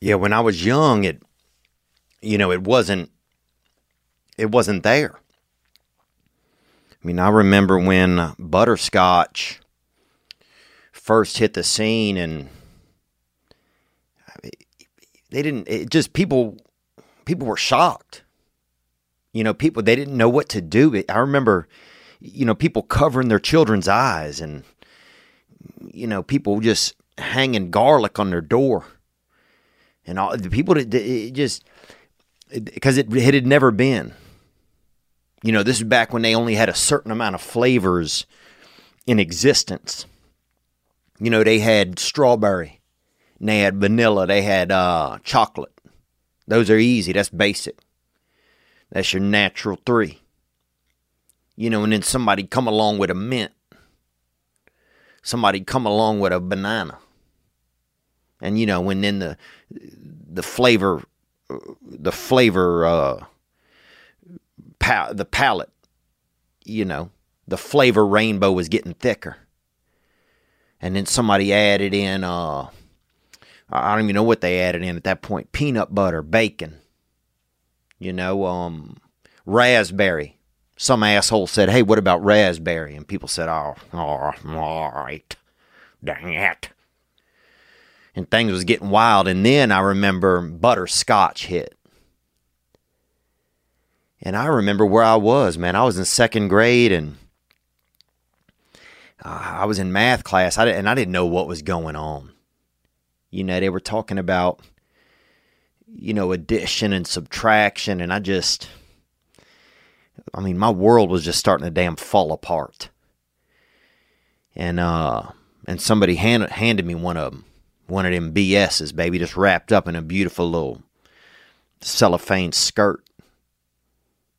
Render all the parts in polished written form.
Yeah, when I was young, it, you know, it wasn't there. I mean, I remember when Butterscotch first hit the scene, and they didn't, it just, people were shocked. You know, they didn't know what to do. I remember, you know, people covering their children's eyes, and, you know, people just hanging garlic on their door. And all the people because it had never been. You know, this is back when they only had a certain amount of flavors in existence. You know, they had strawberry, and they had vanilla, they had chocolate. Those are easy. That's basic. That's your natural three. You know, and then somebody'd come along with a mint. Somebody'd come along with a banana. And, you know, and then the palette, you know, the flavor rainbow was getting thicker. And then somebody added in, I don't even know what they added in at that point, peanut butter, bacon, you know, raspberry. Some asshole said, hey, what about raspberry? And people said, oh, all right, dang it. And things was getting wild. And then I remember Butterscotch hit. And I remember where I was, man. I was in second grade, and I was in math class, and I didn't know what was going on. You know, they were talking about, you know, addition and subtraction, and my world was just starting to damn fall apart. And somebody handed me one of them BS's, baby, just wrapped up in a beautiful little cellophane skirt.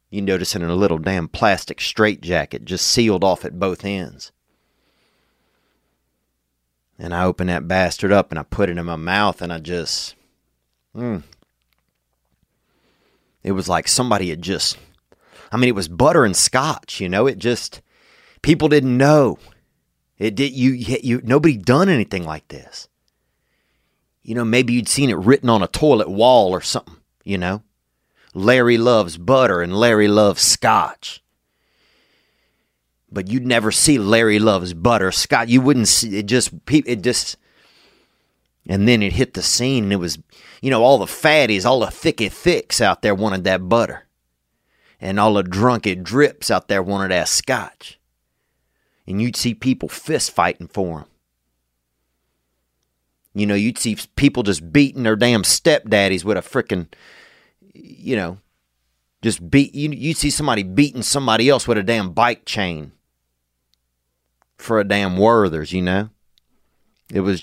You notice it in a little damn plastic straitjacket, just sealed off at both ends. And I opened that bastard up, and I put it in my mouth, and I just... It was like somebody had just... I mean, it was butter and scotch, you know? It just... People didn't know. Nobody done anything like this. You know, maybe you'd seen it written on a toilet wall or something, you know? Larry loves butter and Larry loves scotch. But you'd never see Larry loves butter, scotch. You wouldn't see it. And then it hit the scene, and it was, you know, all the fatties, all the thicky thicks out there wanted that butter. And all the drunken drips out there wanted that scotch. And you'd see people fist fighting for them. You know, you'd see people just beating their damn stepdaddies with a frickin', you know, you'd see somebody beating somebody else with a damn bike chain for a damn Werther's, you know. It was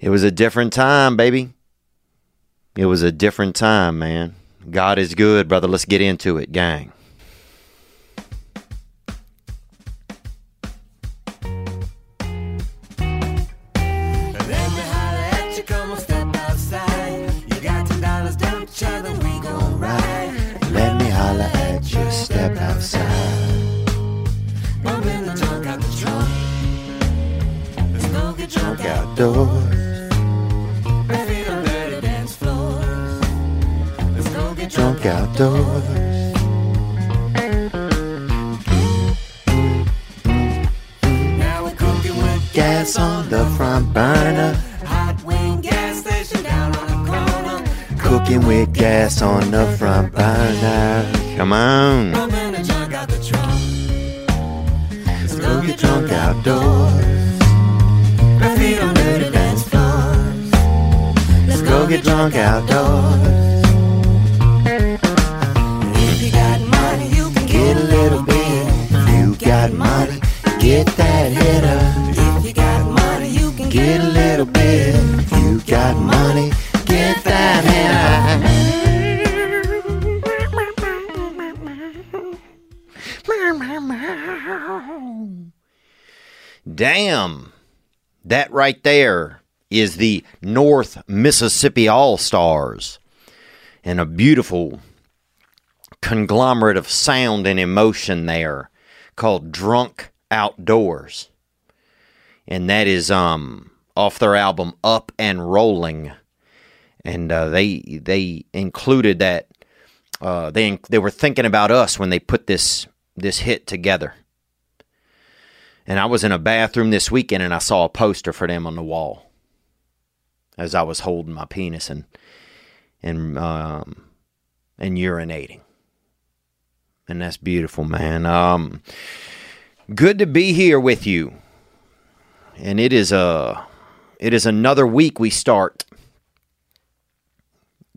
a different time, baby. It was a different time, man. God is good, brother. Let's get into it, gang. Drunk outdoors. My feet on dirty dance floors. Let's go get drunk outdoors. Now we're cooking with gas on the front burner. Hot wing gas station down on the corner. Cooking with gas on the front burner. Come on. Let's go get drunk outdoors. My feet on dirty dance floors. Let's go get drunk outdoors. If you got money, you can get a little bit. If you got money, get that hitter. If you got money, you can get a little bit. If you got money, get that hitter. Damn. That right there is the North Mississippi All Stars, and a beautiful conglomerate of sound and emotion there called Drunk Outdoors. And that is off their album Up and Rolling, and they included that. They were thinking about us when they put this hit together. And I was in a bathroom this weekend, and I saw a poster for them on the wall as I was holding my penis and urinating. And that's beautiful, man. Good to be here with you. And it is another week we start.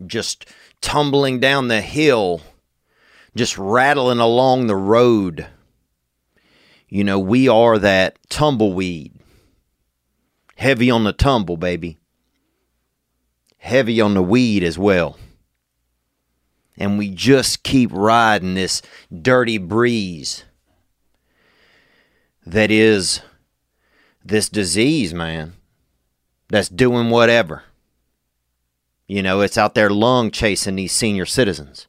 Just tumbling down the hill, just rattling along the road. You know, we are that tumbleweed. Heavy on the tumble, baby. Heavy on the weed as well. And we just keep riding this dirty breeze that is this disease, man, that's doing whatever. You know, it's out there lung chasing these senior citizens.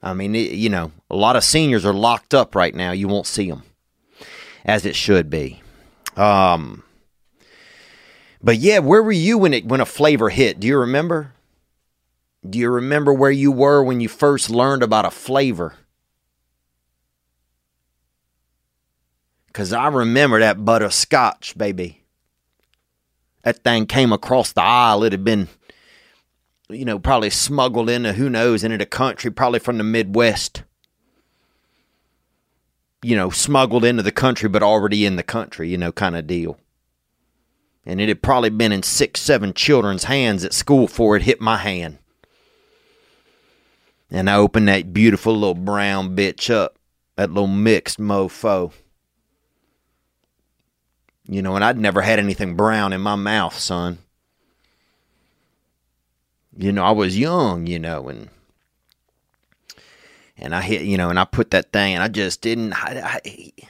I mean, you know, a lot of seniors are locked up right now. You won't see them, as it should be. But yeah, where were you when a flavor hit? Do you remember? Do you remember where you were when you first learned about a flavor? Because I remember that butterscotch, baby. That thing came across the aisle. It had been, you know, probably smuggled into, who knows, into the country, probably from the Midwest. You know, smuggled into the country, but already in the country, you know, kind of deal. And it had probably been in 6, 7 children's hands at school before it hit my hand. And I opened that beautiful little brown bitch up, that little mixed mofo. You know, and I'd never had anything brown in my mouth, son. You know, I was young, you know, and I hit, you know, and I put that thing, and I just didn't. It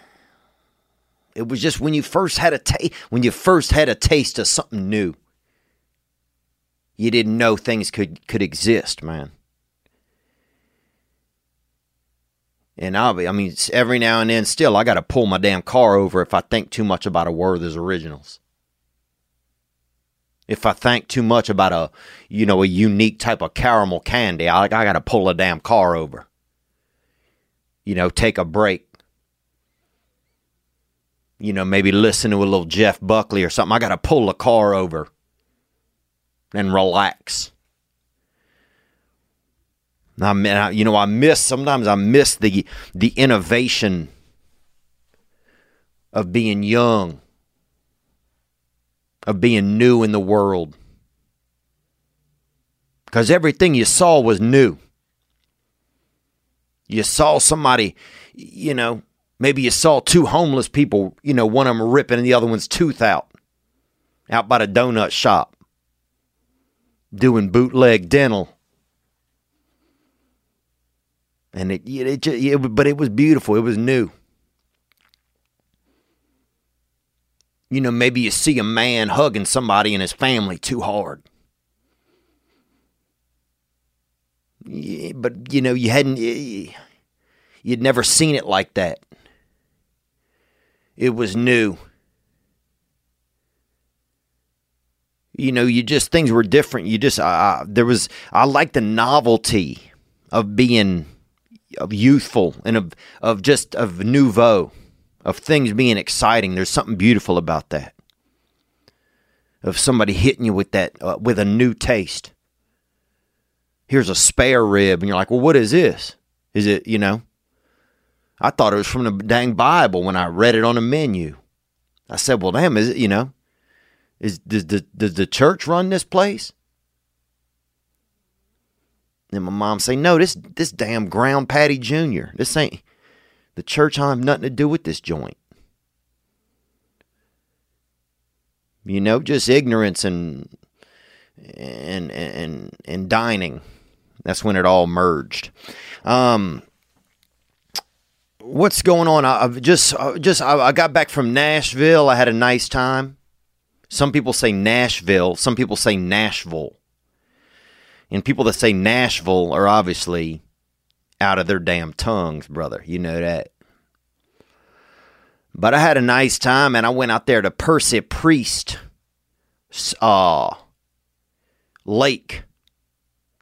was just when you first had a taste of something new. You didn't know things could exist, man. And every now and then still, I got to pull my damn car over if I think too much about a Werther's Originals. If I think too much about a unique type of caramel candy, I got to pull a damn car over. You know, take a break. You know, maybe listen to a little Jeff Buckley or something. I got to pull a car over and relax. I miss the innovation of being young, of being new in the world. Because everything you saw was new. You saw somebody, you know, maybe you saw two homeless people, you know, one of them ripping and the other one's tooth out by the donut shop, doing bootleg dental. And but it was beautiful. It was new. You know, maybe you see a man hugging somebody and his family too hard. But, you know, you'd never seen it like that. It was new. You know, things were different. I like the novelty of being youthful and of nouveau, of things being exciting. There's something beautiful about that, of somebody hitting you with that with a new taste. Here's a spare rib, and you're like, well, what is this? Is it, you know, I thought it was from the dang Bible when I read it on the menu. I said, well, damn, is it, you know, does the church run this place? And my mom say, no, this damn ground patty junior. This ain't the church. I have nothing to do with this joint. You know, just ignorance and dining. That's when it all merged. What's going on? I got back from Nashville. I had a nice time. Some people say Nashville. Some people say Nashville. And people that say Nashville are obviously out of their damn tongues, brother. You know that. But I had a nice time, and I went out there to Percy Priest Lake.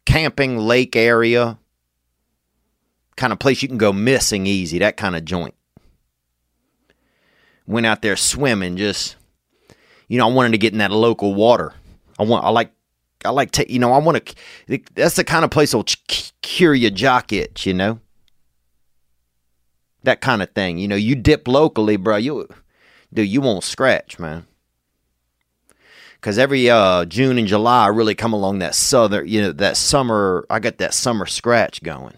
Camping lake area. Kind of place you can go missing easy, that kind of joint. Went out there swimming, just, you know, I wanted to get in that local water. That's the kind of place that'll cure your jock itch, you know? That kind of thing. You know, you dip locally, bro, you won't scratch, man. Because every June and July, I really come along that summer, I got that summer scratch going.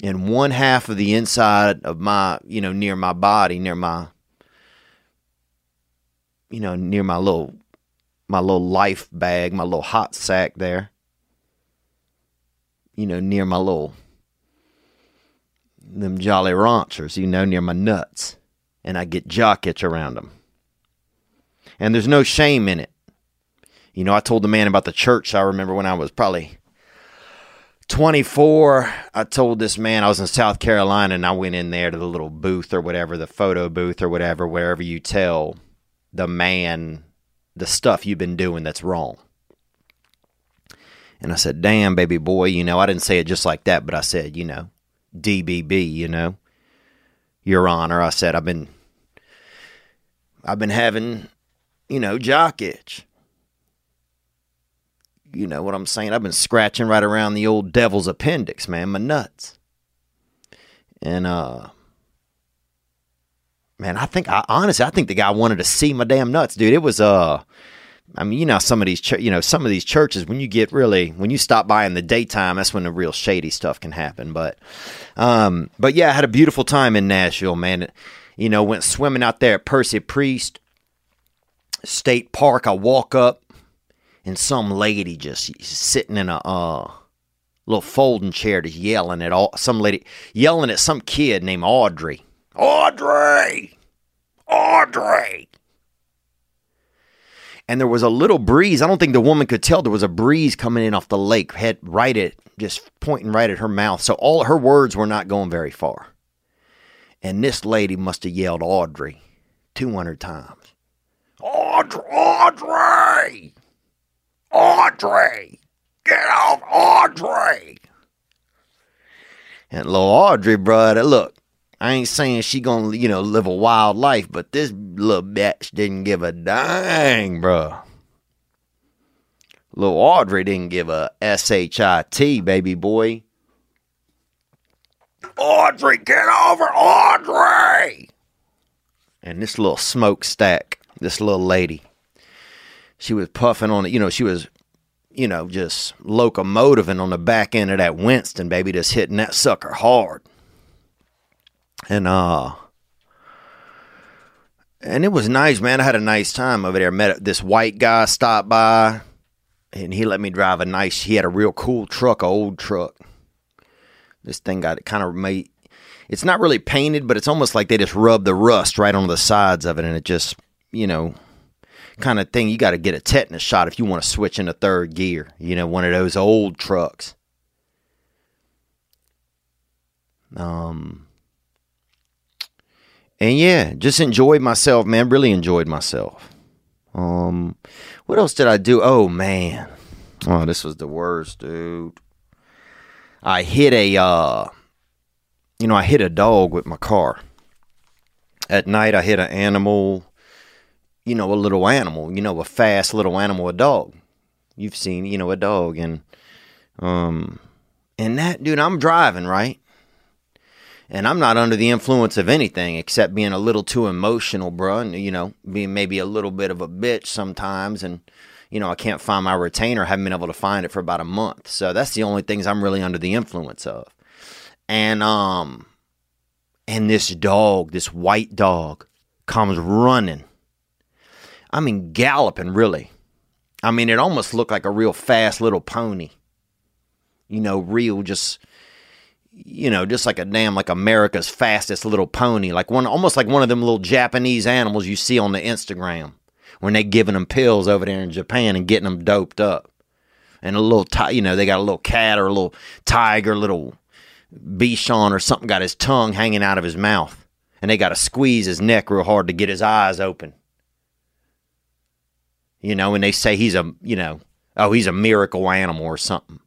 And one half of the inside of my, you know, near my body, near my little life bag, my little hot sack there, you know, near my little, them Jolly Ranchers, you know, near my nuts, and I get jock itch around them. And there's no shame in it. You know, I told the man about the church. I remember when I was probably 24, I told this man, I was in South Carolina, and I went in there to the little booth or whatever, the photo booth or whatever, wherever you tell the man the stuff you've been doing that's wrong. And I said, damn, baby boy, you know, I didn't say it just like that, but I said, you know, DBB, you know, Your Honor, I said, I've been having, you know, jock itch. You know what I'm saying? I've been scratching right around the old devil's appendix, man, my nuts. And, man, I think the guy wanted to see my damn nuts, dude. It was, I mean, you know, some of these churches, when you stop by in the daytime, that's when the real shady stuff can happen. But yeah, I had a beautiful time in Nashville, man. You know, went swimming out there at Percy Priest State Park. I walk up, and some lady just sitting in a little folding chair, just yelling at some kid named Audrey. Audrey! Audrey! And there was a little breeze. I don't think the woman could tell. There was a breeze coming in off the lake, just pointing right at her mouth. So all her words were not going very far. And this lady must have yelled Audrey 200 times. Audrey! Audrey! Audrey! Get off Audrey! And little Audrey, brother, look, I ain't saying she gonna, you know, live a wild life, but this little bitch didn't give a dang, bro. Little Audrey didn't give a shit, baby boy. Audrey, get over Audrey! And this little smokestack, this little lady, she was puffing on it, you know, she was, you know, just locomotiving on the back end of that Winston, baby, just hitting that sucker hard. And it was nice, man. I had a nice time over there. Met this white guy, stopped by, and he let me drive he had a real cool truck, an old truck. This thing got kind of made, it's not really painted, but it's almost like they just rubbed the rust right on the sides of it, and it just, you know, kind of thing. You got to get a tetanus shot if you want to switch into third gear, you know, one of those old trucks. And yeah, just enjoyed myself, man. Really enjoyed myself. What else did I do? Oh man, oh, this was the worst, dude. I hit a dog with my car. At night, I hit an animal. You know, a little animal, you know, a fast little animal, a dog. You've seen, you know, a dog. And that, dude, I'm driving, right? And I'm not under the influence of anything except being a little too emotional, bro. And, you know, being maybe a little bit of a bitch sometimes. And, you know, I can't find my retainer. I haven't been able to find it for about a month. So that's the only things I'm really under the influence of. And this dog, this white dog, comes running. I mean, galloping, really. I mean, it almost looked like a real fast little pony. You know, real just, you know, just like a damn, like America's fastest little pony. Like one, almost like one of them little Japanese animals you see on the Instagram when they giving them pills over there in Japan and getting them doped up. And a little, you know, they got a little cat or a little tiger, little Bichon or something got his tongue hanging out of his mouth. and they got to squeeze his neck real hard to get his eyes open. You know, and they say he's a, you know, oh, he's a miracle animal or something.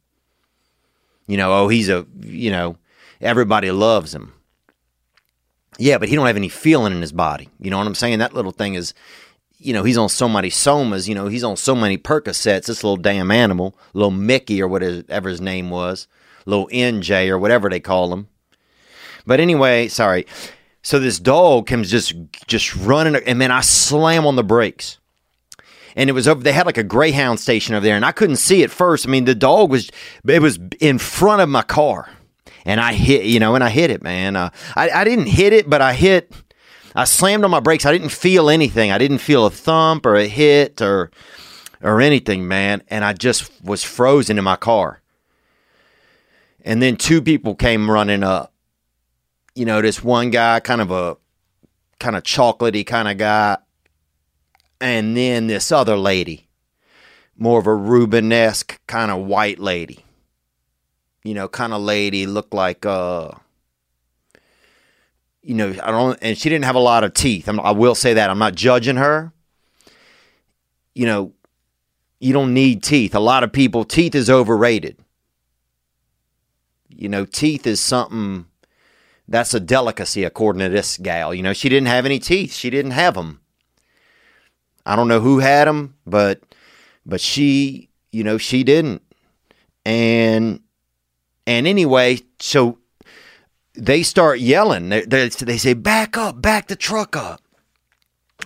You know, oh, he's a, you know, everybody loves him. Yeah, but he don't have any feeling in his body. You know what I'm saying? That little thing is, you know, he's on so many somas, you know, he's on so many Percocets, this little damn animal, little Mickey or whatever his name was, little NJ or whatever they call him. But anyway, sorry. So this dog comes just running, and man, I slam on the brakes. And it was over, they had like a Greyhound station over there, and I couldn't see at first. I mean, the dog was in front of my car, and I hit it, man. I didn't hit it, but I slammed on my brakes. I didn't feel anything. I didn't feel a thump or a hit or anything, man. And I just was frozen in my car. And then two people came running up. You know, this one guy, kind of chocolatey kind of guy. And then this other lady, more of a Rubenesque kind of white lady, you know, kind of lady looked like, you know, and she didn't have a lot of teeth. I will say that. I'm not judging her. You know, you don't need teeth. A lot of people, teeth is overrated. You know, teeth is something that's a delicacy according to this gal. You know, she didn't have any teeth. She didn't have them. I don't know who had them, but she, you know, she didn't. And anyway, so they start yelling. They say, back up, back the truck up.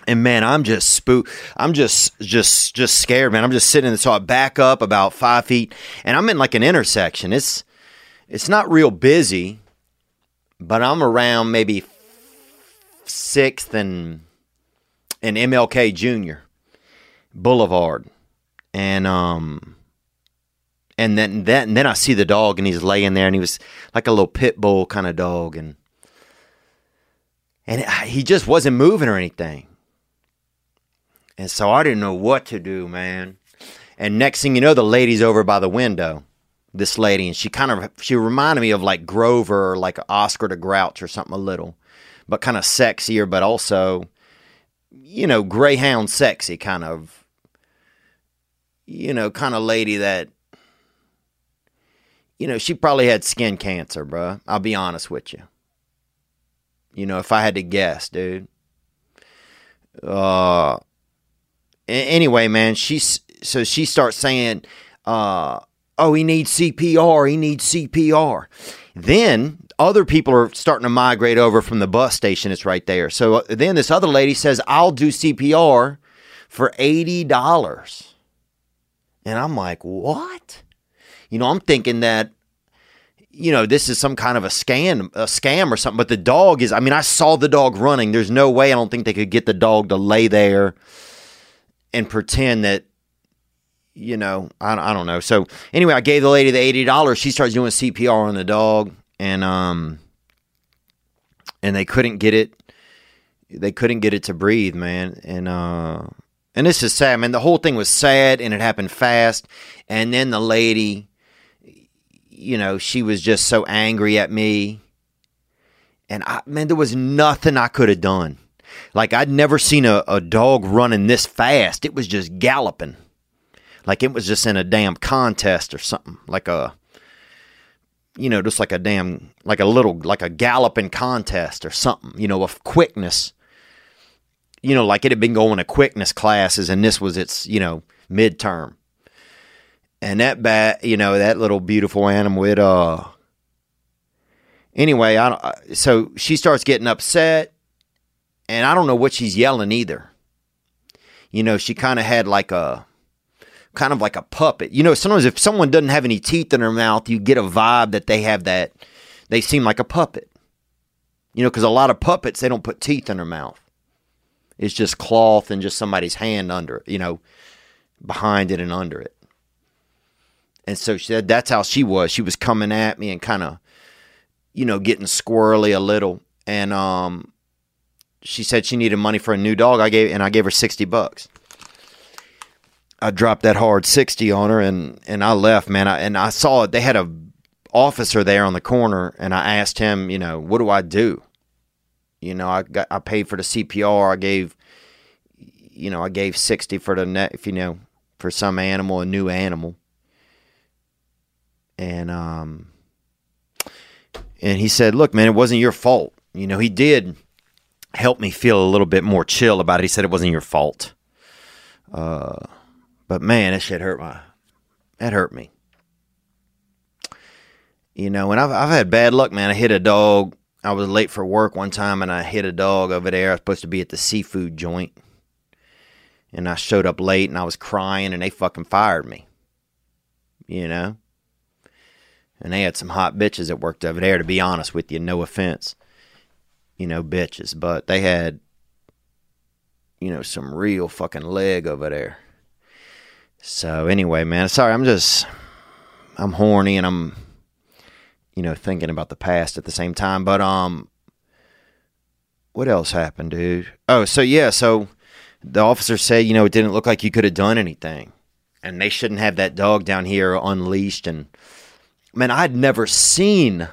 And man, I'm just spooked. I'm just scared, man. I'm just sitting in the, so I back up about 5 feet, and I'm in like an intersection. It's not real busy, but I'm around maybe 6th and MLK Jr. Boulevard, and then I see the dog, and he's laying there, and he was like a little pit bull kind of dog, and he just wasn't moving or anything, and so I didn't know what to do, man. And next thing you know, the lady's over by the window, this lady, and she reminded me of like Grover, or like Oscar the Grouch or something a little, but kind of sexier, but also, you know, Greyhound sexy kind of, you know, kind of lady that, you know, she probably had skin cancer, bro. I'll be honest with you. You know, if I had to guess, dude. Anyway, man, she starts saying, oh, he needs CPR. He needs CPR. Then other people are starting to migrate over from the bus station. It's right there. So then this other lady says, I'll do CPR for $80. And I'm like, what? You know, I'm thinking that, you know, this is some kind of a scam or something. But the dog is, I mean, I saw the dog running. There's no way. I don't think they could get the dog to lay there and pretend that, you know, I don't know. So anyway, I gave the lady the $80. She starts doing CPR on the dog, and they couldn't get it. They couldn't get it to breathe, man. And this is sad, man. The whole thing was sad, and it happened fast. And then the lady, you know, she was just so angry at me, and there was nothing I could have done. Like, I'd never seen a dog running this fast. It was just galloping. Like it was just in a damn contest or something, like a, you know, just like a damn, like a galloping contest or something, you know, of quickness, you know, like it had been going to quickness classes, and this was its, you know, midterm. And that bat, you know, that little beautiful animal, it, anyway, so she starts getting upset, and I don't know what she's yelling either. You know, she kind of had like kind of like a puppet. You know, sometimes if someone doesn't have any teeth in their mouth, you get a vibe that they have that, they seem like a puppet. You know, because a lot of puppets, they don't put teeth in their mouth. It's just cloth and just somebody's hand under it, you know, behind it and under it. And so she said that's how she was. She was coming at me and kind of, you know, getting squirrely a little. And she said she needed money for a new dog. I gave her $60. I dropped that hard 60 on her, and I left, man. I saw it. They had a officer there on the corner, and I asked him, you know, what do I do? You know, I paid for the CPR. I gave $60 for the neck, you know, for some animal, a new animal. And he said, look, man, it wasn't your fault. You know, he did help me feel a little bit more chill about it. He said it wasn't your fault. But man, that shit hurt that hurt me. You know, and I've had bad luck, man. I hit a dog. I was late for work one time and I hit a dog over there. I was supposed to be at the seafood joint. And I showed up late and I was crying and they fucking fired me. You know? And they had some hot bitches that worked over there, to be honest with you. No offense, you know, bitches. But they had, you know, some real fucking leg over there. So anyway, man, sorry, I'm horny and I'm, you know, thinking about the past at the same time. But, what else happened, dude? Oh, so yeah, so the officer said, you know, it didn't look like you could have done anything. And they shouldn't have that dog down here unleashed. And man, I'd never seen,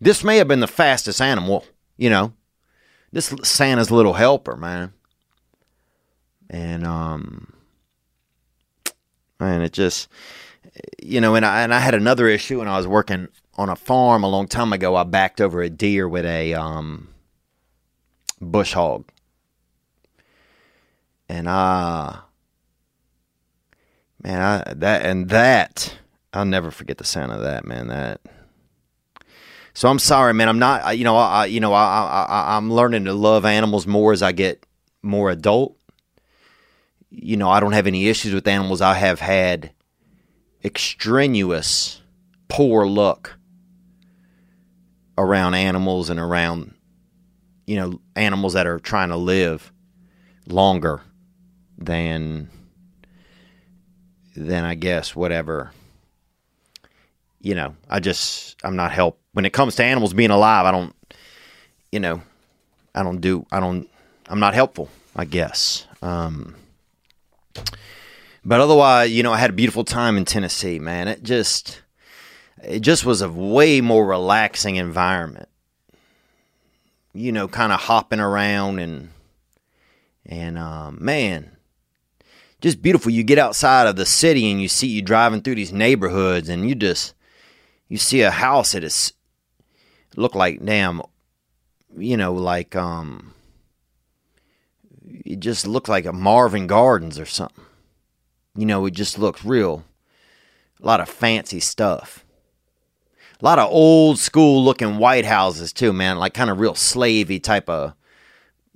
this may have been the fastest animal, you know, this Santa's little helper, man. And, man, it just, you know, and I had another issue when I was working on a farm a long time ago. I backed over a deer with a, bush hog. And, I'll never forget the sound of that, man. That. So I'm sorry, man. I'm not. You know. I'm learning to love animals more as I get more adult. You know, I don't have any issues with animals. I have had extraneous poor luck around animals and around, you know, animals that are trying to live longer than I guess whatever. You know, I'm not help when it comes to animals being alive. I'm not helpful, I guess. But otherwise, you know, I had a beautiful time in Tennessee, man. It just was a way more relaxing environment, you know, kind of hopping around and man, just beautiful. You get outside of the city and you driving through these neighborhoods and you see a house that is look like damn, you know, like it just looked like a Marvin Gardens or something. You know, it just looks real. A lot of fancy stuff. A lot of old school looking white houses too, man. Like kind of real slavey type of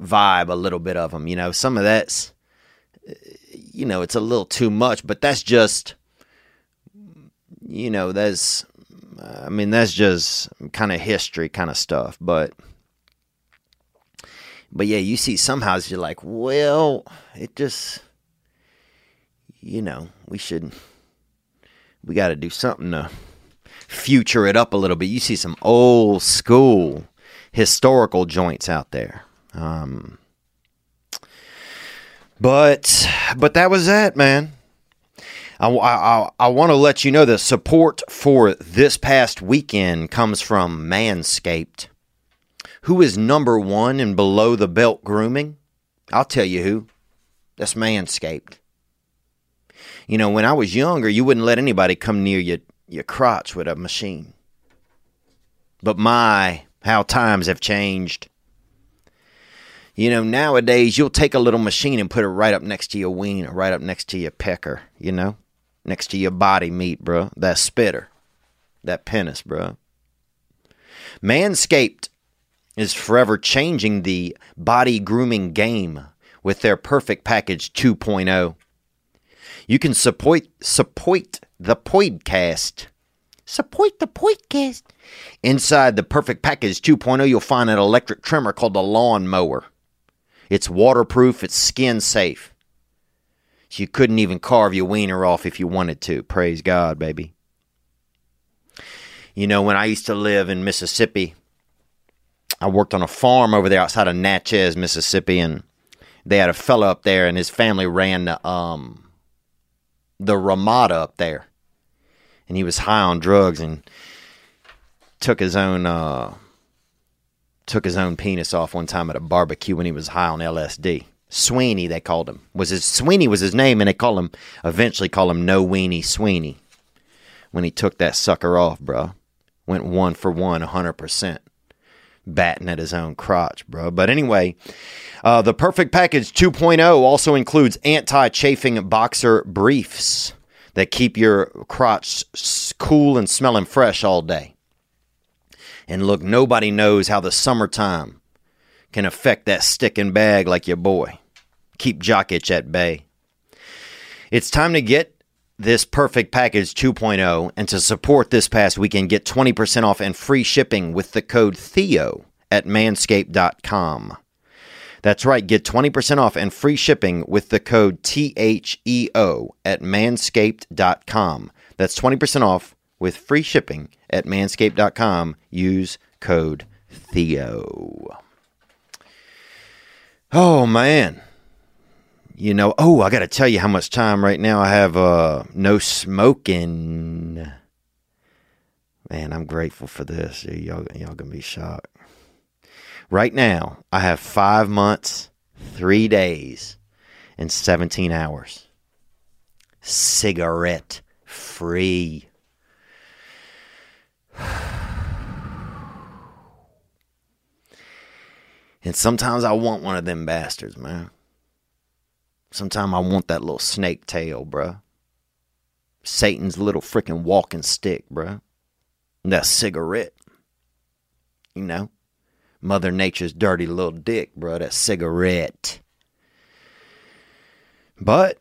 vibe, a little bit of them. You know, some of that's, you know, it's a little too much, but that's just, you know, that's just kind of history kind of stuff. But yeah, you see some houses, you're like, well, it just, you know, we got to do something to future it up a little bit. You see some old school historical joints out there. But that was it, man. I want to let you know the support for this past weekend comes from Manscaped, who is #1 in below the belt grooming. I'll tell you who. That's Manscaped. You know, when I was younger, you wouldn't let anybody come near your crotch with a machine. But how times have changed. You know, nowadays, you'll take a little machine and put it right up next to your wiener, right up next to your pecker, you know? Next to your body meat, bro. That spitter. That penis, bro. Manscaped is forever changing the body grooming game with their Perfect Package 2.0. You can support the podcast. Support the podcast. Inside the Perfect Package 2.0, you'll find an electric trimmer called the lawnmower. It's waterproof. It's skin safe. So you couldn't even carve your wiener off if you wanted to. Praise God, baby. You know, when I used to live in Mississippi, I worked on a farm over there outside of Natchez, Mississippi, and they had a fella up there, and his family ran the Ramada up there. And he was high on drugs and took his own took his own penis off one time at a barbecue when he was high on LSD. Sweeney, they called him. Sweeney was his name, and they eventually called him No Weenie Sweeney. When he took that sucker off, bro. Went 1-for-1, 100%. Batting at his own crotch, bro. But anyway, the Perfect Package 2.0 also includes anti-chafing boxer briefs that keep your crotch cool and smelling fresh all day. And look, nobody knows how the summertime can affect that stick and bag like your boy. Keep jock itch at bay. It's time to get this Perfect Package 2.0, and to support this past weekend, get 20% off and free shipping with the code Theo at manscaped.com. That's right, get 20% off and free shipping with the code THEO at manscaped.com. That's 20% off with free shipping at manscaped.com. Use code Theo. Oh, man. You know, I got to tell you how much time right now I have no smoking. Man, I'm grateful for this. Y'all going to be shocked. Right now, I have 5 months, 3 days, and 17 hours. Cigarette free. And sometimes I want one of them bastards, man. Sometimes I want that little snake tail, bruh. Satan's little freaking walking stick, bruh. That cigarette. You know? Mother Nature's dirty little dick, bruh. That cigarette. But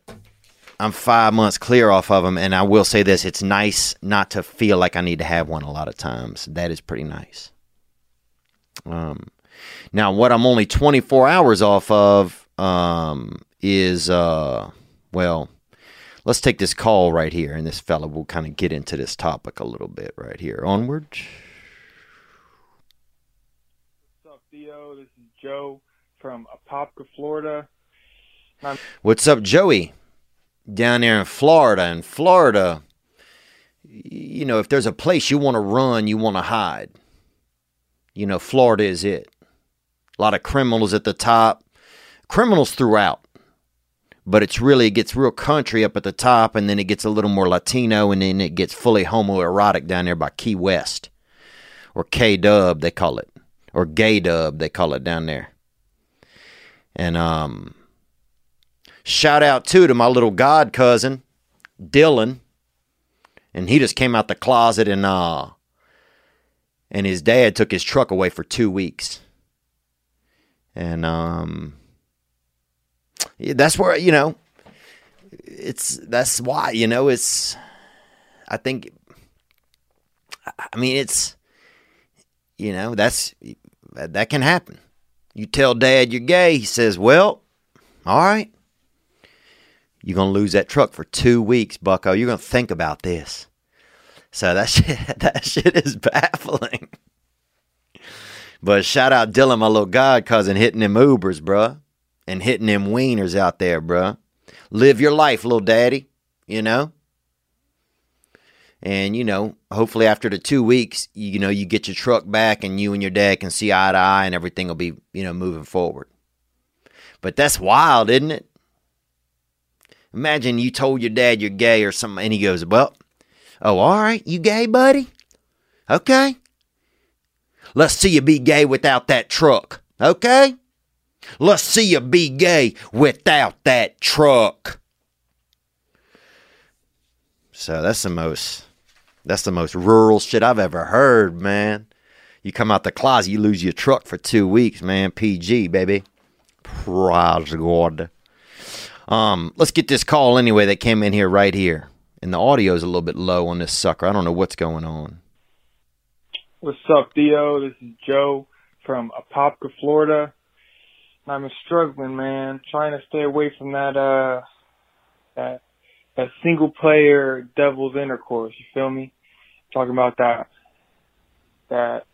I'm 5 months clear off of them, and I will say this. It's nice not to feel like I need to have one a lot of times. That is pretty nice. Now, what I'm only 24 hours off of... is, well, let's take this call right here, and this fella will kind of get into this topic a little bit right here. Onward. What's up, Theo? This is Joe from Apopka, Florida. What's up, Joey? Down there in Florida. In Florida, you know, if there's a place you want to run, you want to hide. You know, Florida is it. A lot of criminals at the top. Criminals throughout. But it gets real country up at the top, and then it gets a little more Latino, and then it gets fully homoerotic down there by Key West. Or K-Dub, they call it. Or Gay-Dub, they call it down there. And shout out, too, to my little god cousin, Dylan. And he just came out the closet, and his dad took his truck away for 2 weeks. And, that's where, you know, that's why, you know, that can happen. You tell dad you're gay. He says, well, all right, you're going to lose that truck for 2 weeks, bucko. You're going to think about this. So that shit is baffling. But shout out Dylan, my little god cousin, hitting them Ubers, bruh. And hitting them wieners out there, bruh. Live your life, little daddy, you know. And, you know, hopefully after the 2 weeks, you know, you get your truck back and you and your dad can see eye to eye and everything will be, you know, moving forward. But that's wild, isn't it? Imagine you told your dad you're gay or something, and he goes, well, all right, you gay, buddy? Okay. Let's see you be gay without that truck, okay? Let's see you be gay without that truck. So that's the most rural shit I've ever heard, man. You come out the closet, you lose your truck for 2 weeks, man. PG, baby. Praise God. Let's get this call anyway that came in here right here. And the audio's a little bit low on this sucker. I don't know what's going on. What's up, Theo? This is Joe from Apopka, Florida. I'm struggling, man, trying to stay away from that single player devil's intercourse, you feel me? Talking about that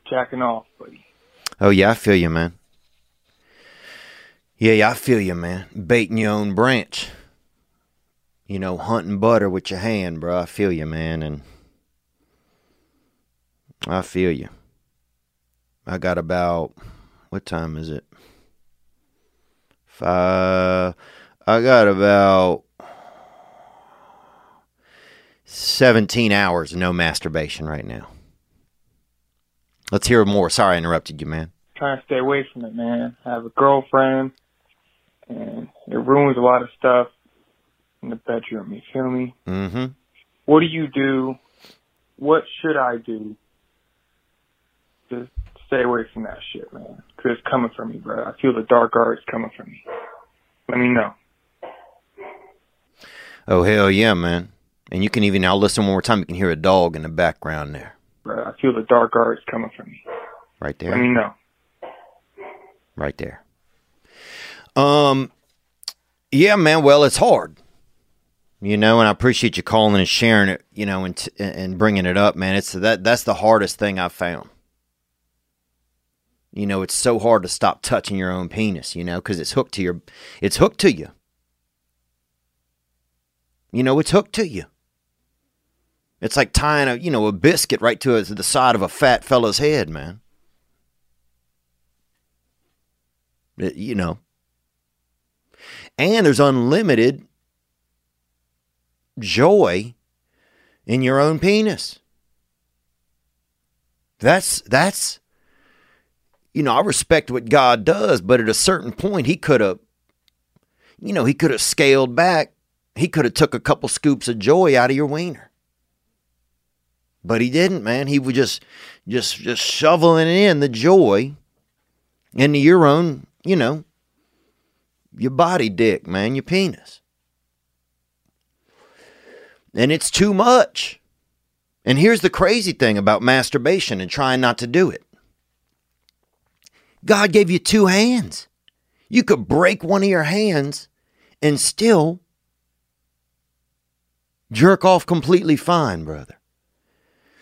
jacking off, buddy. Oh yeah, I feel you, man. Yeah, I feel you, man. Baiting your own branch. You know, hunting butter with your hand, bro. I feel you, man, and I feel you. I got about What time is it? 5. I got about 17 hours of no masturbation right now. Let's hear more. Sorry I interrupted you, man. Trying to stay away from it, man. I have a girlfriend, and it ruins a lot of stuff in the bedroom. You feel me? Mm-hmm. What do you do? What should I do to stay away from that shit, man? Because it's coming for me, bro. I feel the dark arts coming for me. Let me know. Oh, hell yeah, man. And you can even, I'll listen one more time, you can hear a dog in the background there. Bro, I feel the dark arts coming from me. Right there. Let me know. Right there. Yeah, man, well, it's hard. You know, and I appreciate you calling and sharing it, you know, and bringing it up, man. It's that's the hardest thing I've found. You know, it's so hard to stop touching your own penis, you know, because it's hooked to you. You know, it's hooked to you. It's like tying a, you know, a biscuit right to the side of a fat fella's head, man. It, you know. And there's unlimited joy in your own penis. That's, you know, I respect what God does, but at a certain point, he could have, you know, he could have scaled back. He could have took a couple scoops of joy out of your wiener. But he didn't, man. He was just shoveling in the joy into your own, you know, your body dick, man, your penis. And it's too much. And here's the crazy thing about masturbation and trying not to do it. God gave you two hands. You could break one of your hands and still jerk off completely fine, brother.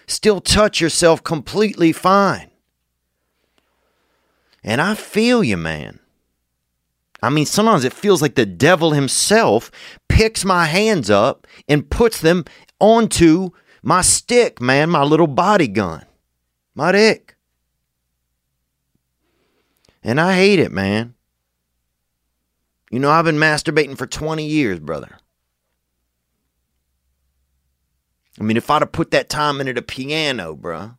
Still touch yourself completely fine. And I feel you, man. I mean, sometimes it feels like the devil himself picks my hands up and puts them onto my stick, man, my little body gun, my dick. And I hate it, man. You know, I've been masturbating for 20 years, brother. I mean, if I'd have put that time into the piano, bruh.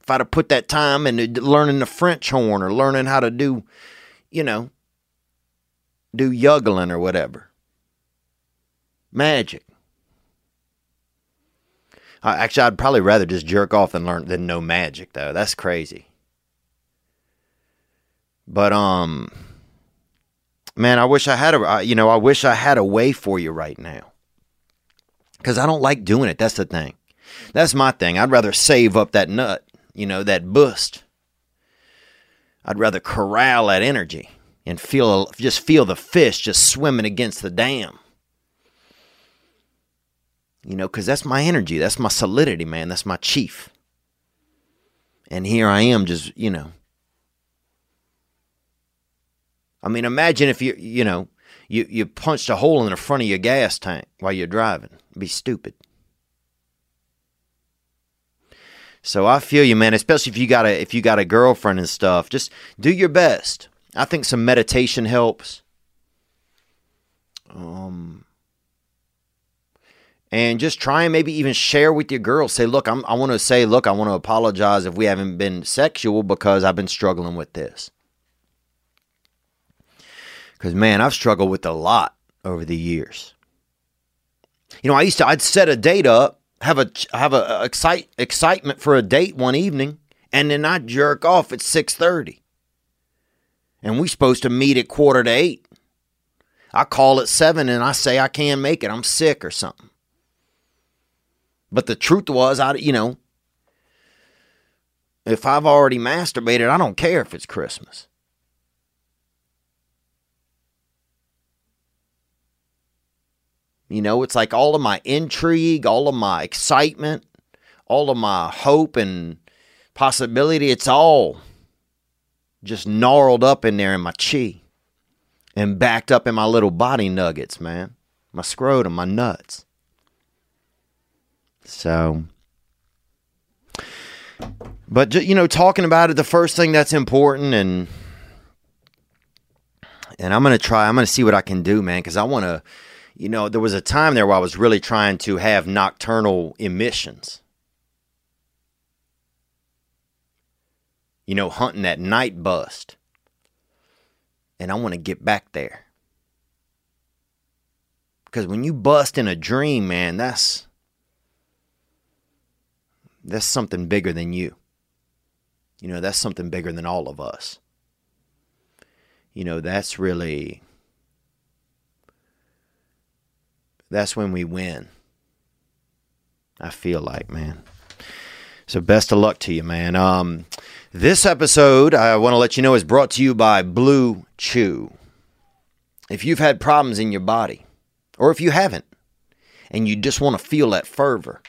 If I'd have put that time into learning the French horn or learning how to do, you know, do juggling or whatever. Magic. Actually, I'd probably rather just jerk off and learn than no magic, though. That's crazy. But, man, I wish I had a way for you right now. Because I don't like doing it. That's the thing. That's my thing. I'd rather save up that nut. You know, that boost. I'd rather corral that energy and feel the fish just swimming against the dam. You know, because that's my energy. That's my solidity, man. That's my chief. And here I am just, you know. I mean, imagine if you punched a hole in the front of your gas tank while you're driving. It'd be stupid. So I feel you, man, especially if you got a girlfriend and stuff. Just do your best. I think some meditation helps. And just try and maybe even share with your girl. Say, look, I want to apologize if we haven't been sexual because I've been struggling with this. Because, man, I've struggled with a lot over the years. You know, I'd set a date up. Have a excitement for a date one evening, and then I jerk off at 6:30. And we supposed to meet at 7:45. I call at 7 and I say I can't make it. I'm sick or something. But the truth was, if I've already masturbated, I don't care if it's Christmas. You know, it's like all of my intrigue, all of my excitement, all of my hope and possibility, it's all just gnarled up in there in my chi and backed up in my little body nuggets, man. My scrotum, my nuts. So, But, you know, talking about it, the first thing that's important, and I'm going to try, I'm going to see what I can do, man, because I want to, you know, there was a time there where I was really trying to have nocturnal emissions. You know, hunting that night bust. And I want to get back there. Because when you bust in a dream, man, that's something bigger than you. You know, that's something bigger than all of us. You know, that's really, that's when we win. I feel like, man. So best of luck to you, man. This episode, I want to let you know, is brought to you by Blue Chew. If you've had problems in your body, or if you haven't, and you just want to feel that fervor,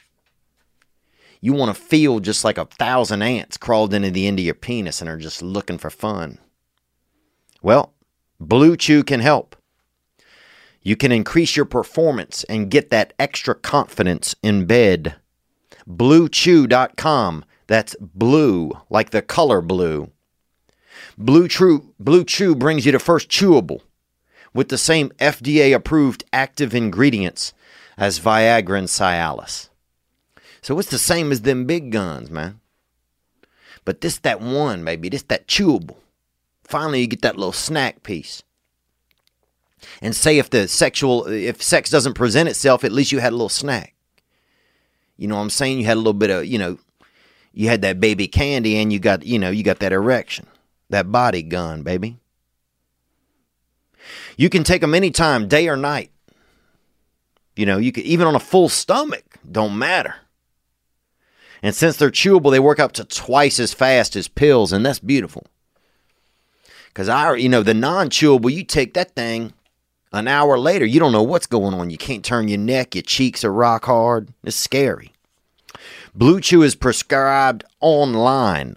you want to feel just like 1,000 ants crawled into the end of your penis and are just looking for fun. Well, Blue Chew can help. You can increase your performance and get that extra confidence in bed. BlueChew.com. That's blue, like the color blue. Blue Chew brings you the first chewable with the same FDA-approved active ingredients as Viagra and Cialis. So it's the same as them big guns, man. But this that one, baby. This that chewable. Finally, you get that little snack piece. And say if sex doesn't present itself, at least you had a little snack. You know what I'm saying? You had a little bit of, you know, you had that baby candy and you got, you know, you got that erection. That body gun, baby. You can take them anytime, day or night. You know, you could even on a full stomach. Don't matter. And since they're chewable, they work up to twice as fast as pills, and that's beautiful. Because, you know, the non-chewable, you take that thing an hour later, you don't know what's going on. You can't turn your neck, your cheeks are rock hard. It's scary. Blue Chew is prescribed online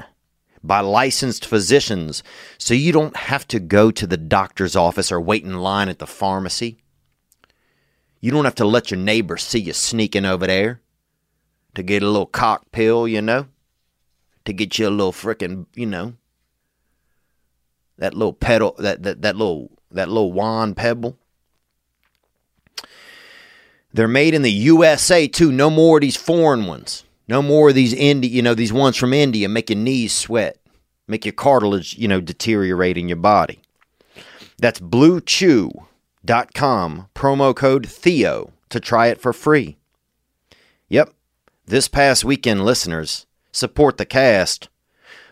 by licensed physicians, so you don't have to go to the doctor's office or wait in line at the pharmacy. You don't have to let your neighbor see you sneaking over there to get a little cock pill, you know, to get you a little frickin', you know, that little pedal, that little wand pebble. They're made in the USA too. No more of these foreign ones. No more of these these ones from India make your knees sweat, make your cartilage, you know, deteriorate in your body. That's BlueChew.com, promo code Theo to try it for free. Yep. This past weekend, listeners, support the cast,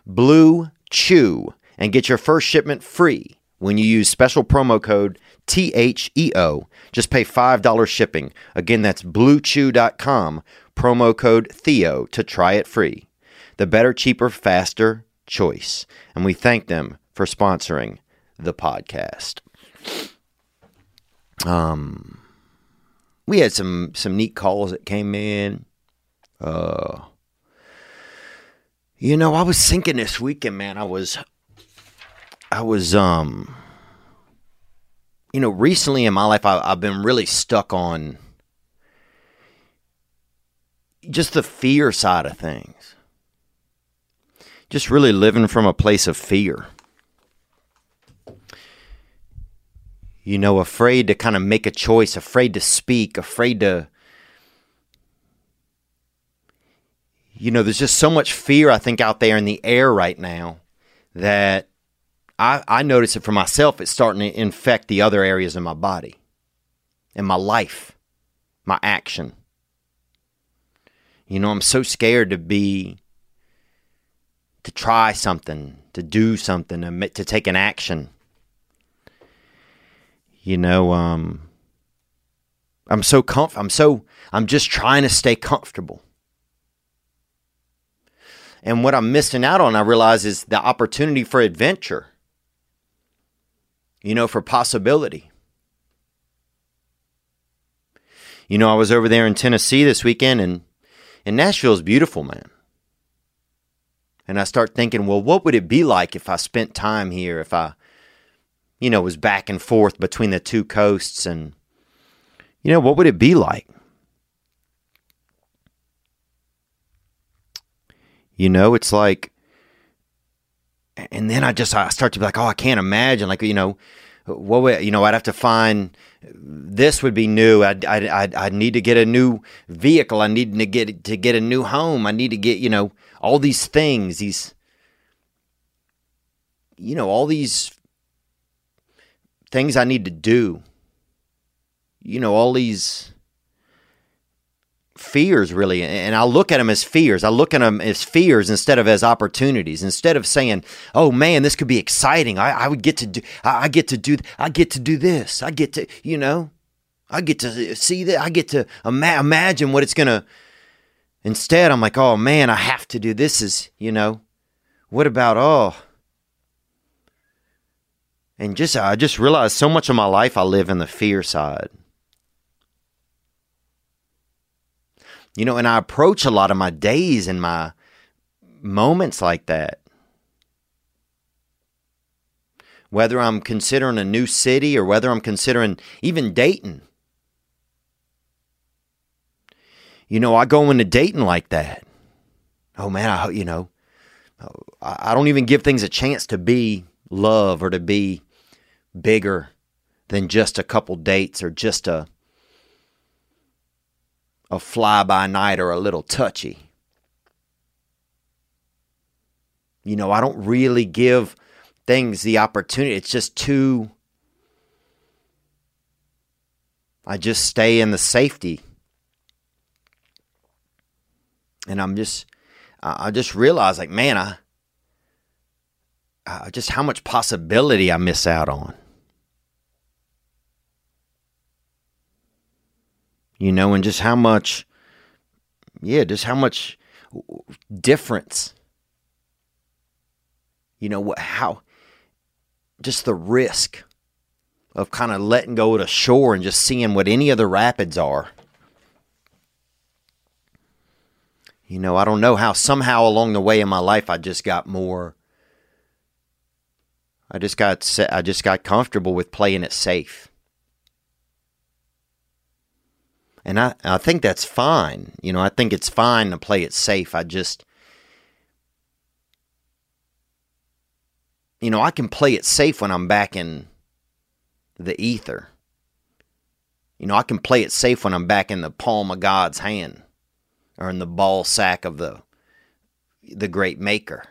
Blue Chew, and get your first shipment free when you use special promo code THEO. Just pay $5 shipping. Again, that's bluechew.com, promo code Theo to try it free. The better, cheaper, faster choice. And we thank them for sponsoring the podcast. We had some neat calls that came in. You know, I was thinking this weekend, man, I was, you know, recently in my life, I've been really stuck on just the fear side of things. Just really living from a place of fear. You know, afraid to kind of make a choice, afraid to speak, afraid to, you know, there's just so much fear, I think, out there in the air right now that I notice it for myself. It's starting to infect the other areas of my body and my life, my action. You know, I'm so scared to try something, to do something, to take an action. You know, I'm just trying to stay comfortable. And what I'm missing out on, I realize, is the opportunity for adventure. You know, for possibility. You know, I was over there in Tennessee this weekend, and Nashville's beautiful, man. And I start thinking, well, what would it be like if I spent time here, if I, you know, was back and forth between the two coasts, and, you know, what would it be like? You know, it's like, and then I start to be like, oh, I can't imagine. Like, you know, what would, you know, I'd have to find, this would be new. I'd need to get a new vehicle. I need to get a new home. I need to get, you know, all these things, these, you know, all these things I need to do. You know, all these fears, really, and I look at them as fears. I look at them as fears instead of as opportunities. Instead of saying, "Oh man, this could be exciting. I would get to do. I get to do this. I get to. You know, I get to see that. I get to imagine what it's gonna." Instead, I'm like, "Oh man, I have to do this." Is, you know, what about oh? And I just realized so much of my life I live in the fear side. You know, and I approach a lot of my days and my moments like that. Whether I'm considering a new city or whether I'm considering even dating. You know, I go into dating like that. Oh, man, I don't even give things a chance to be love or to be bigger than just a couple dates or just a fly-by-night or a little touchy. You know, I don't really give things the opportunity. It's just too... I just stay in the safety. And I just realize, like, man, I just how much possibility I miss out on. You know, and just how much difference, you know, just the risk of kind of letting go to shore and just seeing what any of the rapids are. You know, I don't know how somehow along the way in my life I just got comfortable with playing it safe. And I think that's fine. You know, I think it's fine to play it safe. I can play it safe when I'm back in the ether. You know, I can play it safe when I'm back in the palm of God's hand or in the ball sack of the great maker.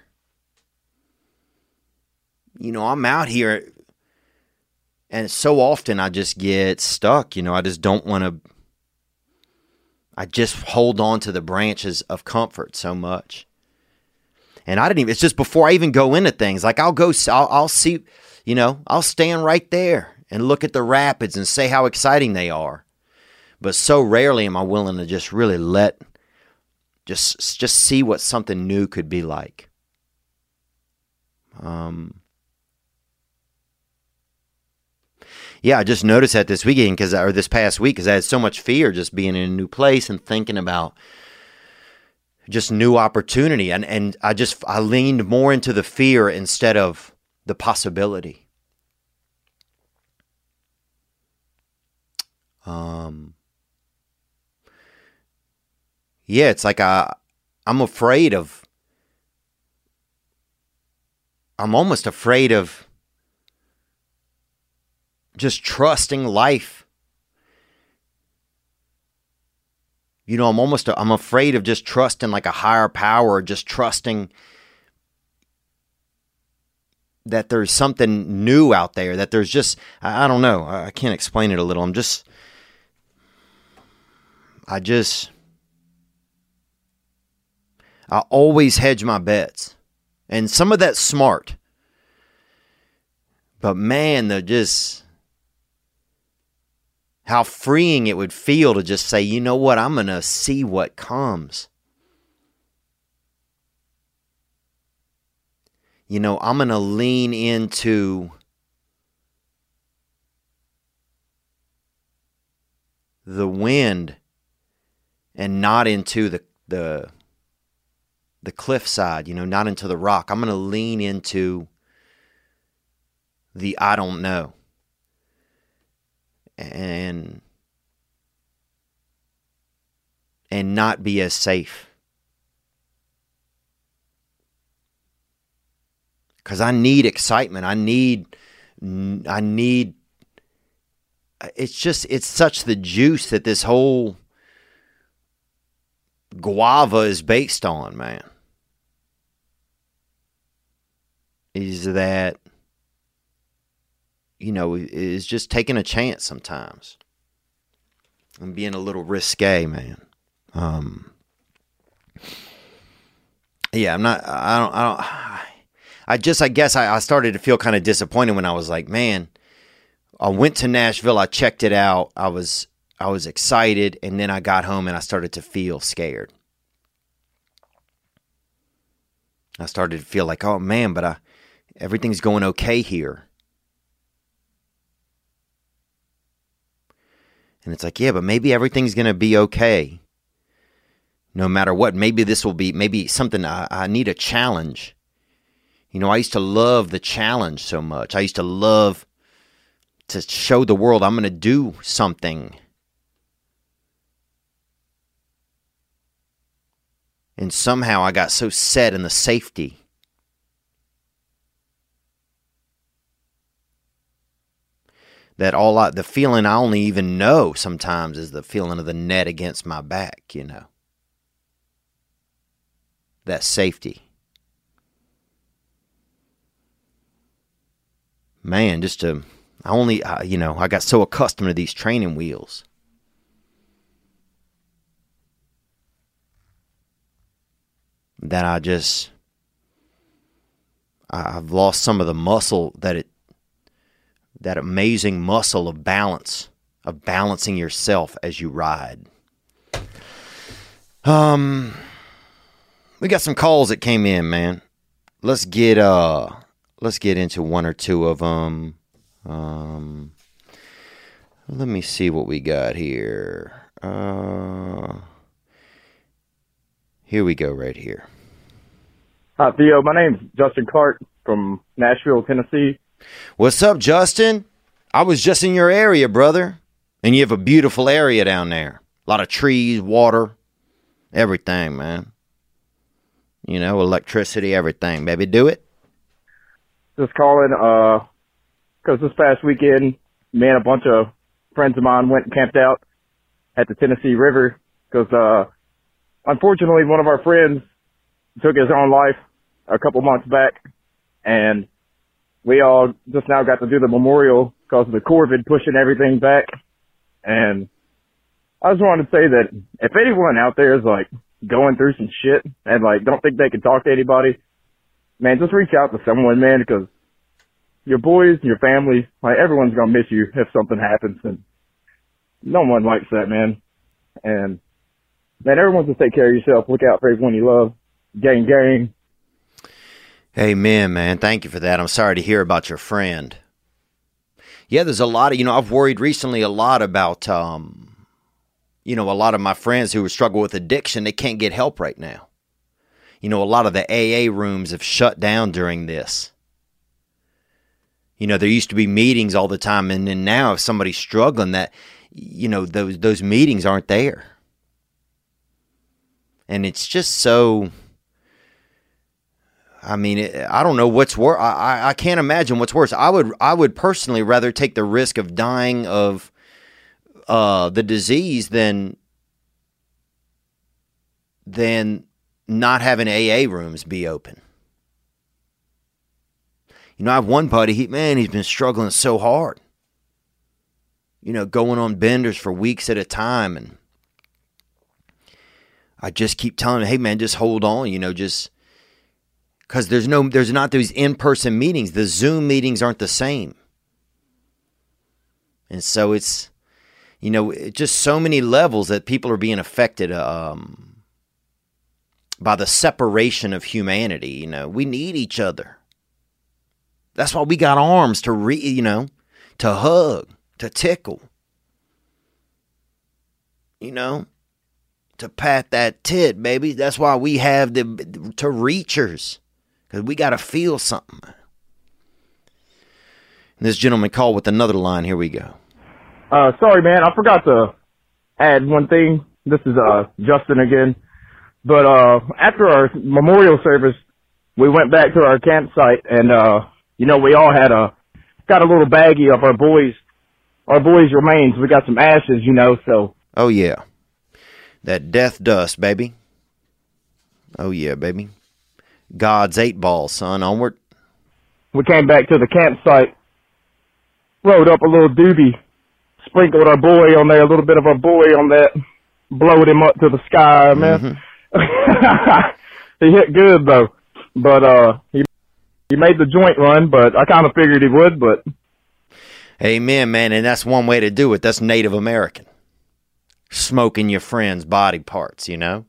You know, I'm out here and so often I just get stuck. You know, I just don't want to. I just hold on to the branches of comfort so much. And it's just before I even go into things, like I'll see, you know, I'll stand right there and look at the rapids and say how exciting they are. But so rarely am I willing to just really just see what something new could be like. Yeah, I just noticed that this weekend or this past week, because I had so much fear just being in a new place and thinking about just new opportunity. And I leaned more into the fear instead of the possibility. Yeah, it's like I'm almost afraid of just trusting life. You know, I'm afraid of just trusting like a higher power, just trusting that there's something new out there, that there's just, I don't know. I can't explain it a little. I always hedge my bets. And some of that's smart. But man, they're just... how freeing it would feel to just say, you know what, I'm going to see what comes. You know, I'm going to lean into the wind and not into the cliffside, you know, not into the rock. I'm going to lean into the I don't know. And not be as safe. because I need excitement. I need, it's just, it's such the juice that this whole guava is based on, man. Is that, you know, is just taking a chance sometimes and being a little risque, man. Yeah, I'm not, I guess I started to feel kind of disappointed when I was like, man, I went to Nashville, I checked it out, I was excited, and then I got home and I started to feel scared. I started to feel like, oh man, but everything's going okay here. And it's like, yeah, but maybe everything's going to be okay. No matter what, maybe this will be, maybe something, I need a challenge. You know, I used to love the challenge so much. I used to love to show the world I'm going to do something. And somehow I got so set in the safety. That the feeling I only even know sometimes is the feeling of the net against my back, you know. That safety. Man, just to, I got so accustomed to these training wheels. That I've lost some of the muscle that amazing muscle of balance, of balancing yourself as you ride. We got some calls that came in, man. Let's get into one or two of them. Let me see what we got here. Here we go right here. Hi, Theo. My name's Justin Cart from Nashville, Tennessee. What's up, Justin? I was just in your area, brother. And you have a beautiful area down there. A lot of trees, water, everything, man. You know, electricity, everything. Baby, do it. Just calling, because this past weekend, me and a bunch of friends of mine went and camped out at the Tennessee River, because unfortunately one of our friends took his own life a couple months back, and we all just now got to do the memorial because of the COVID pushing everything back. And I just wanted to say that if anyone out there is like going through some shit and like don't think they can talk to anybody, man, just reach out to someone, man, because your boys, your family, like everyone's gonna miss you if something happens, and no one likes that, man. And man, everyone just take care of yourself. Look out for everyone you love. Gang, gang. Amen, man. Thank you for that. I'm sorry to hear about your friend. Yeah, there's a lot of, you know, I've worried recently a lot about, you know, a lot of my friends who struggle with addiction, they can't get help right now. You know, a lot of the AA rooms have shut down during this. You know, there used to be meetings all the time, and then now if somebody's struggling, that, you know, those meetings aren't there. And it's just so, I mean, I don't know what's worse. I can't imagine what's worse. I would personally rather take the risk of dying of the disease than not having AA rooms be open. You know, I have one buddy, he's been struggling so hard. You know, going on benders for weeks at a time, and I just keep telling him, hey, man, just hold on, you know, just because there's not these in-person meetings. The Zoom meetings aren't the same. And so it's, you know, it's just so many levels that people are being affected by the separation of humanity. You know, we need each other. That's why we got arms to, to hug, to tickle, you know. To pat that tit, baby. That's why we have to reachers. Because we got to feel something. And this gentleman called with another line. Here we go. Sorry, man. I forgot to add one thing. This is Justin again. But after our memorial service, we went back to our campsite, and you know, we all had got a little baggie of our boys' remains. We got some ashes, you know, so. Oh yeah, that death dust, baby. Oh yeah, baby. God's 8-ball, son. Onward. We came back to the campsite, rolled up a little doobie, sprinkled our boy on there, a little bit of our boy on that, blowed him up to the sky, man. Mm-hmm. He hit good though, but he made the joint run. But I kind of figured he would. But amen, man, and that's one way to do it. That's Native American, smoking your friend's body parts, you know.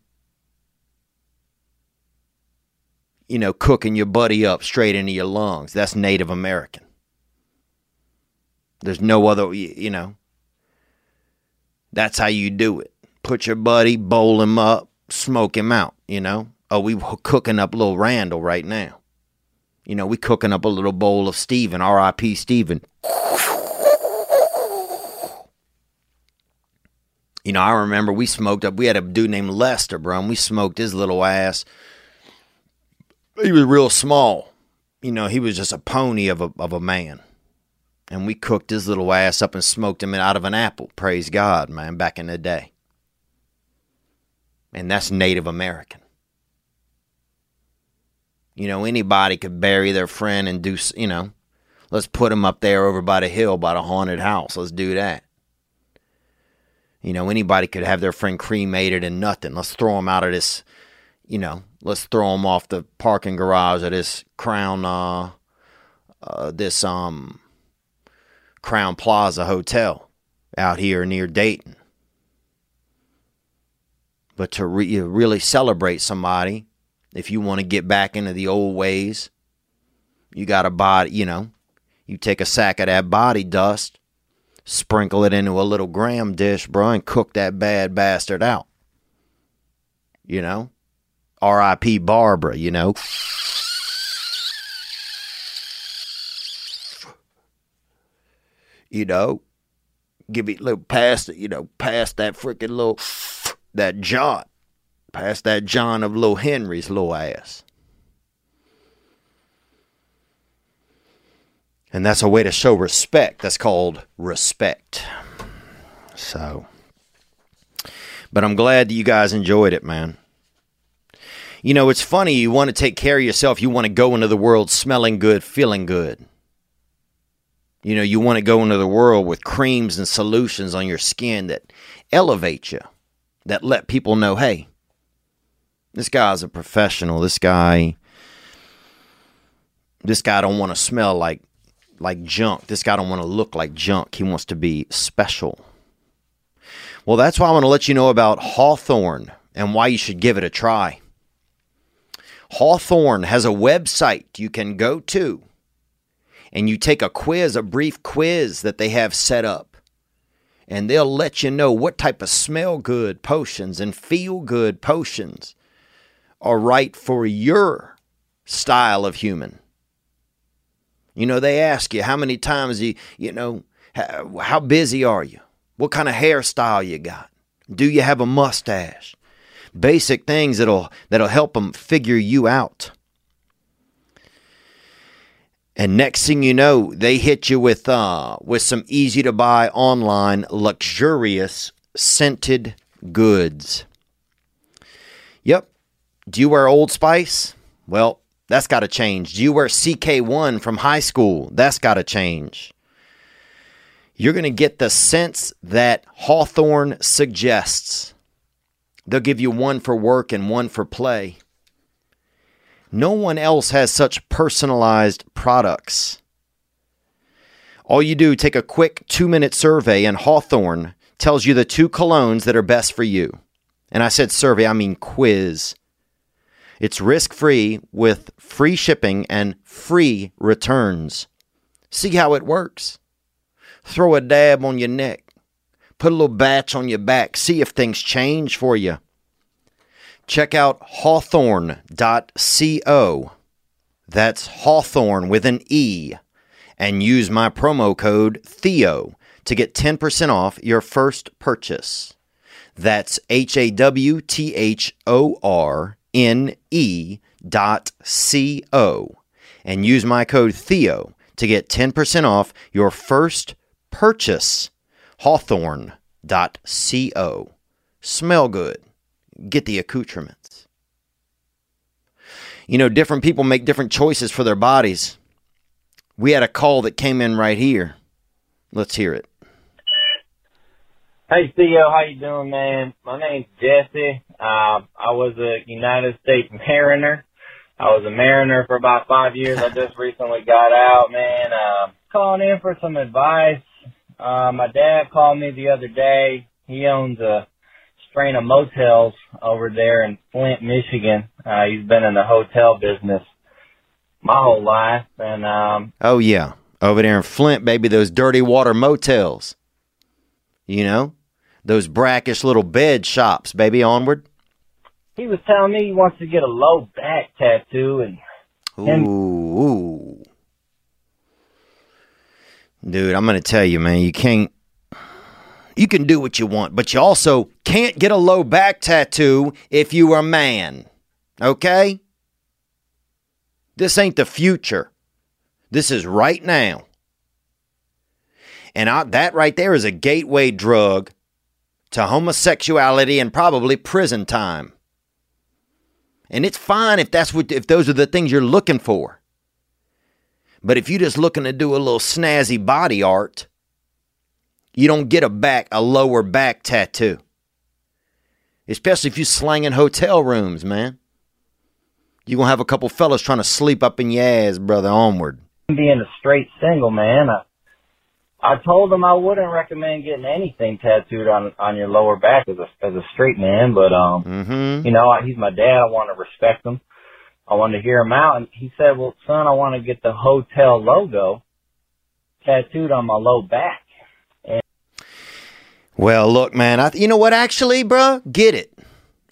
You know, cooking your buddy up straight into your lungs. That's Native American. There's no other, you know. That's how you do it. Put your buddy, bowl him up, smoke him out, you know. Oh, we cooking up little Randall right now. You know, we cooking up a little bowl of Stephen, R.I.P. Stephen. You know, I remember we smoked up. We had a dude named Lester, bro, and we smoked his little ass. He was real small. You know, he was just a pony of a man. And we cooked his little ass up and smoked him out of an apple. Praise God, man, back in the day. And that's Native American. You know, anybody could bury their friend and do, you know, let's put him up there over by the hill by the haunted house. Let's do that. You know, anybody could have their friend cremated and nothing. Let's throw him out of this, you know. Let's throw him off the parking garage of this Crown Plaza Hotel out here near Dayton. But to really celebrate somebody, if you want to get back into the old ways, you got a body, you know, you take a sack of that body dust, sprinkle it into a little graham dish, bro, and cook that bad bastard out. You know? R.I.P. Barbara, you know. You know, give it a little past it, you know, past that freaking little, that John, past that John of little Henry's little ass. And that's a way to show respect. That's called respect. So, but I'm glad that you guys enjoyed it, man. You know, it's funny, you want to take care of yourself, you want to go into the world smelling good, feeling good. You know, you want to go into the world with creams and solutions on your skin that elevate you, that let people know, hey, this guy's a professional, this guy don't want to smell like junk, this guy don't want to look like junk, he wants to be special. Well, that's why I want to let you know about Hawthorne and why you should give it a try. Hawthorne has a website you can go to, and you take a quiz, a brief quiz that they have set up, and they'll let you know what type of smell good potions and feel good potions are right for your style of human. You know, they ask you how many times you know, how busy are you? What kind of hairstyle you got? Do you have a mustache? Basic things that'll help them figure you out. And next thing you know, they hit you with some easy to buy online luxurious scented goods. Yep. Do you wear Old Spice? Well, that's got to change. Do you wear CK1 from high school? That's got to change. You're going to get the scents that Hawthorne suggests. They'll give you one for work and one for play. No one else has such personalized products. All you do, take a quick 2-minute survey, and Hawthorne tells you the 2 colognes that are best for you. And I said survey, I mean quiz. It's risk-free with free shipping and free returns. See how it works. Throw a dab on your neck. Put a little batch on your back. See if things change for you. Check out hawthorne.co. That's Hawthorne with an E. And use my promo code Theo to get 10% off your first purchase. That's HAWTHORNE Kite.co and use my code Theo to get 10% off your first purchase. Hawthorne.co. Smell good. Get the accoutrements. You know, different people make different choices for their bodies. We had a call that came in right here. Let's hear it. Hey, Theo, how you doing, man? My name's Jesse. I was a United States Mariner. I was a Mariner for about 5 years. I just recently got out, man. Calling in for some advice. My dad called me the other day. He owns a strain of motels over there in Flint, Michigan. He's been in the hotel business my whole life. And oh, yeah. Over there in Flint, baby, those dirty water motels. You know, those brackish little bed shops, baby, onward. He was telling me he wants to get a low back tattoo. Ooh. Dude, I'm going to tell you, man, you can't. You can do what you want, but you also can't get a low back tattoo if you are a man. Okay? This ain't the future. This is right now. And that right there is a gateway drug to homosexuality and probably prison time. And it's fine if that's if those are the things you're looking for. But if you're just looking to do a little snazzy body art, you don't get a lower back tattoo. Especially if you're slanging hotel rooms, man. You're going to have a couple fellas trying to sleep up in your ass, brother, onward. Being a straight single, man, I told them I wouldn't recommend getting anything tattooed on your lower back as a straight man, but you know, he's my dad. I want to respect him. I want to hear him out, and he said, "Well, son, I want to get the hotel logo tattooed on my low back." And well, look, man, you know what? Actually, bro, get it.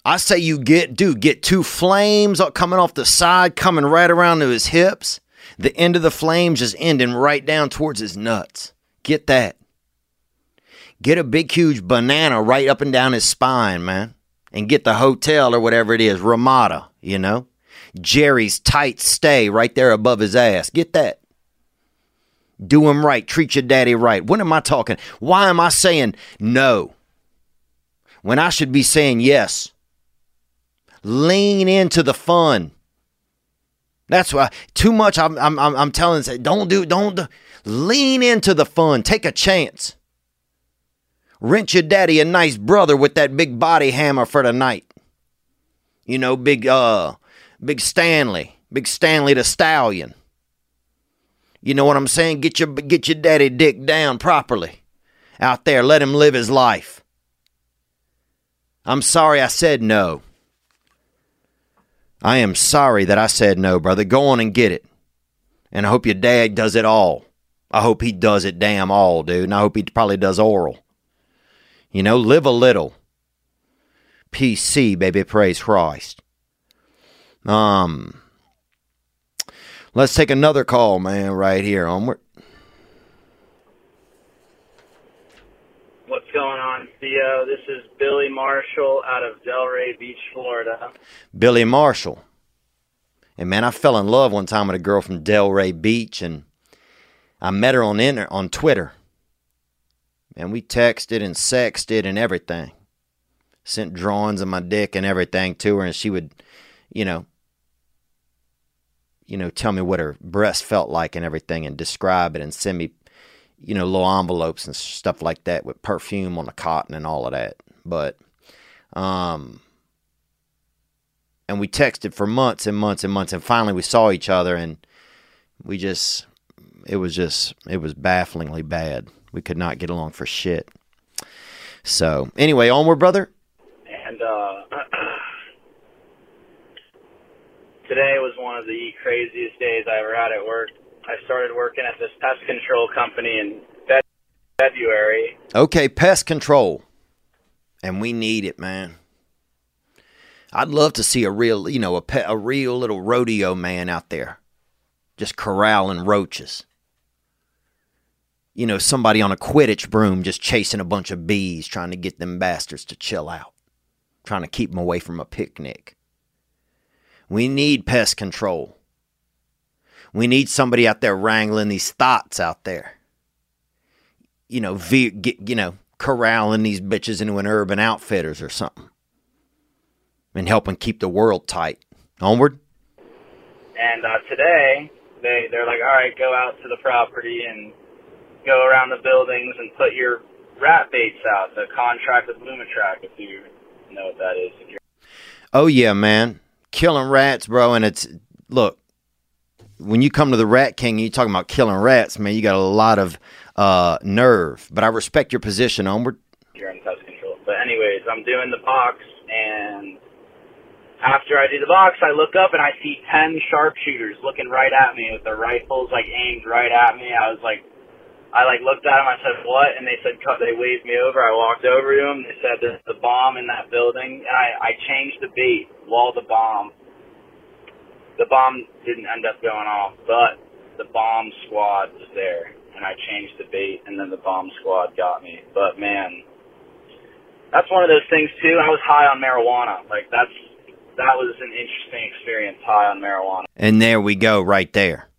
I say you get two flames coming off the side, coming right around to his hips. The end of the flames just ending right down towards his nuts. Get that. Get a big, huge banana right up and down his spine, man. And get the hotel or whatever it is, Ramada, you know. Jerry's tight stay right there above his ass. Get that. Do him right. Treat your daddy right. When am I talking? Why am I saying no? When I should be saying yes. Lean into the fun. That's why too much. I'm telling you, don't do. Lean into the fun. Take a chance. Rent your daddy a nice brother with that big body hammer for the night. You know, big Stanley the Stallion. You know what I'm saying? Get your daddy dick down properly out there. Let him live his life. I'm sorry I said no. I am sorry that I said no, brother. Go on and get it. And I hope your dad does it all. I hope he does it damn all, dude. And I hope he probably does oral. You know, live a little. PC, baby, praise Christ. Let's take another call, man, right here. Onward. What's going on, Theo? This is Billy Marshall out of Delray Beach, Florida. Billy Marshall. And, man, I fell in love one time with a girl from Delray Beach, and I met her on Twitter. And we texted and sexted and everything. Sent drawings of my dick and everything to her, and she would, you know, tell me what her breast felt like and everything and describe it and send me, you know, little envelopes and stuff like that with perfume on the cotton and all of that. But, and we texted for months and months and months, and finally we saw each other, and it was bafflingly bad. We could not get along for shit. So anyway, onward, brother. And today was one of the craziest days I ever had at work. I started working at this pest control company in February. Okay, pest control. And we need it, man. I'd love to see a real, you know, a real little rodeo man out there just corralling roaches. You know, somebody on a Quidditch broom just chasing a bunch of bees, trying to get them bastards to chill out, trying to keep them away from a picnic. We need pest control. We need somebody out there wrangling these thoughts out there. Corralling these bitches into an Urban Outfitters or something. And helping keep the world tight. Onward. And today, they're like, all right, go out to the property and go around the buildings and put your rat baits out. The contract with Lumitrack, if you know what that is. Oh, yeah, man. Killing rats, bro. And it's, look, when you come to the Rat King and you're talking about killing rats, man, you got a lot of nerve. But I respect your position, Onward. You're in pest control. But anyways, I'm doing the box, and after I do the box, I look up and I see 10 sharpshooters looking right at me with their rifles, like, aimed right at me. I was like, I looked at them, I said, what? And they said, they waved me over. I walked over to them. They said, there's the bomb in that building. And I changed the bait while the bomb. The bomb didn't end up going off, but the bomb squad was there. And I changed the bait, and then the bomb squad got me. But, man, that's one of those things, too. I was high on marijuana. Like, that was an interesting experience, high on marijuana. And there we go, right there.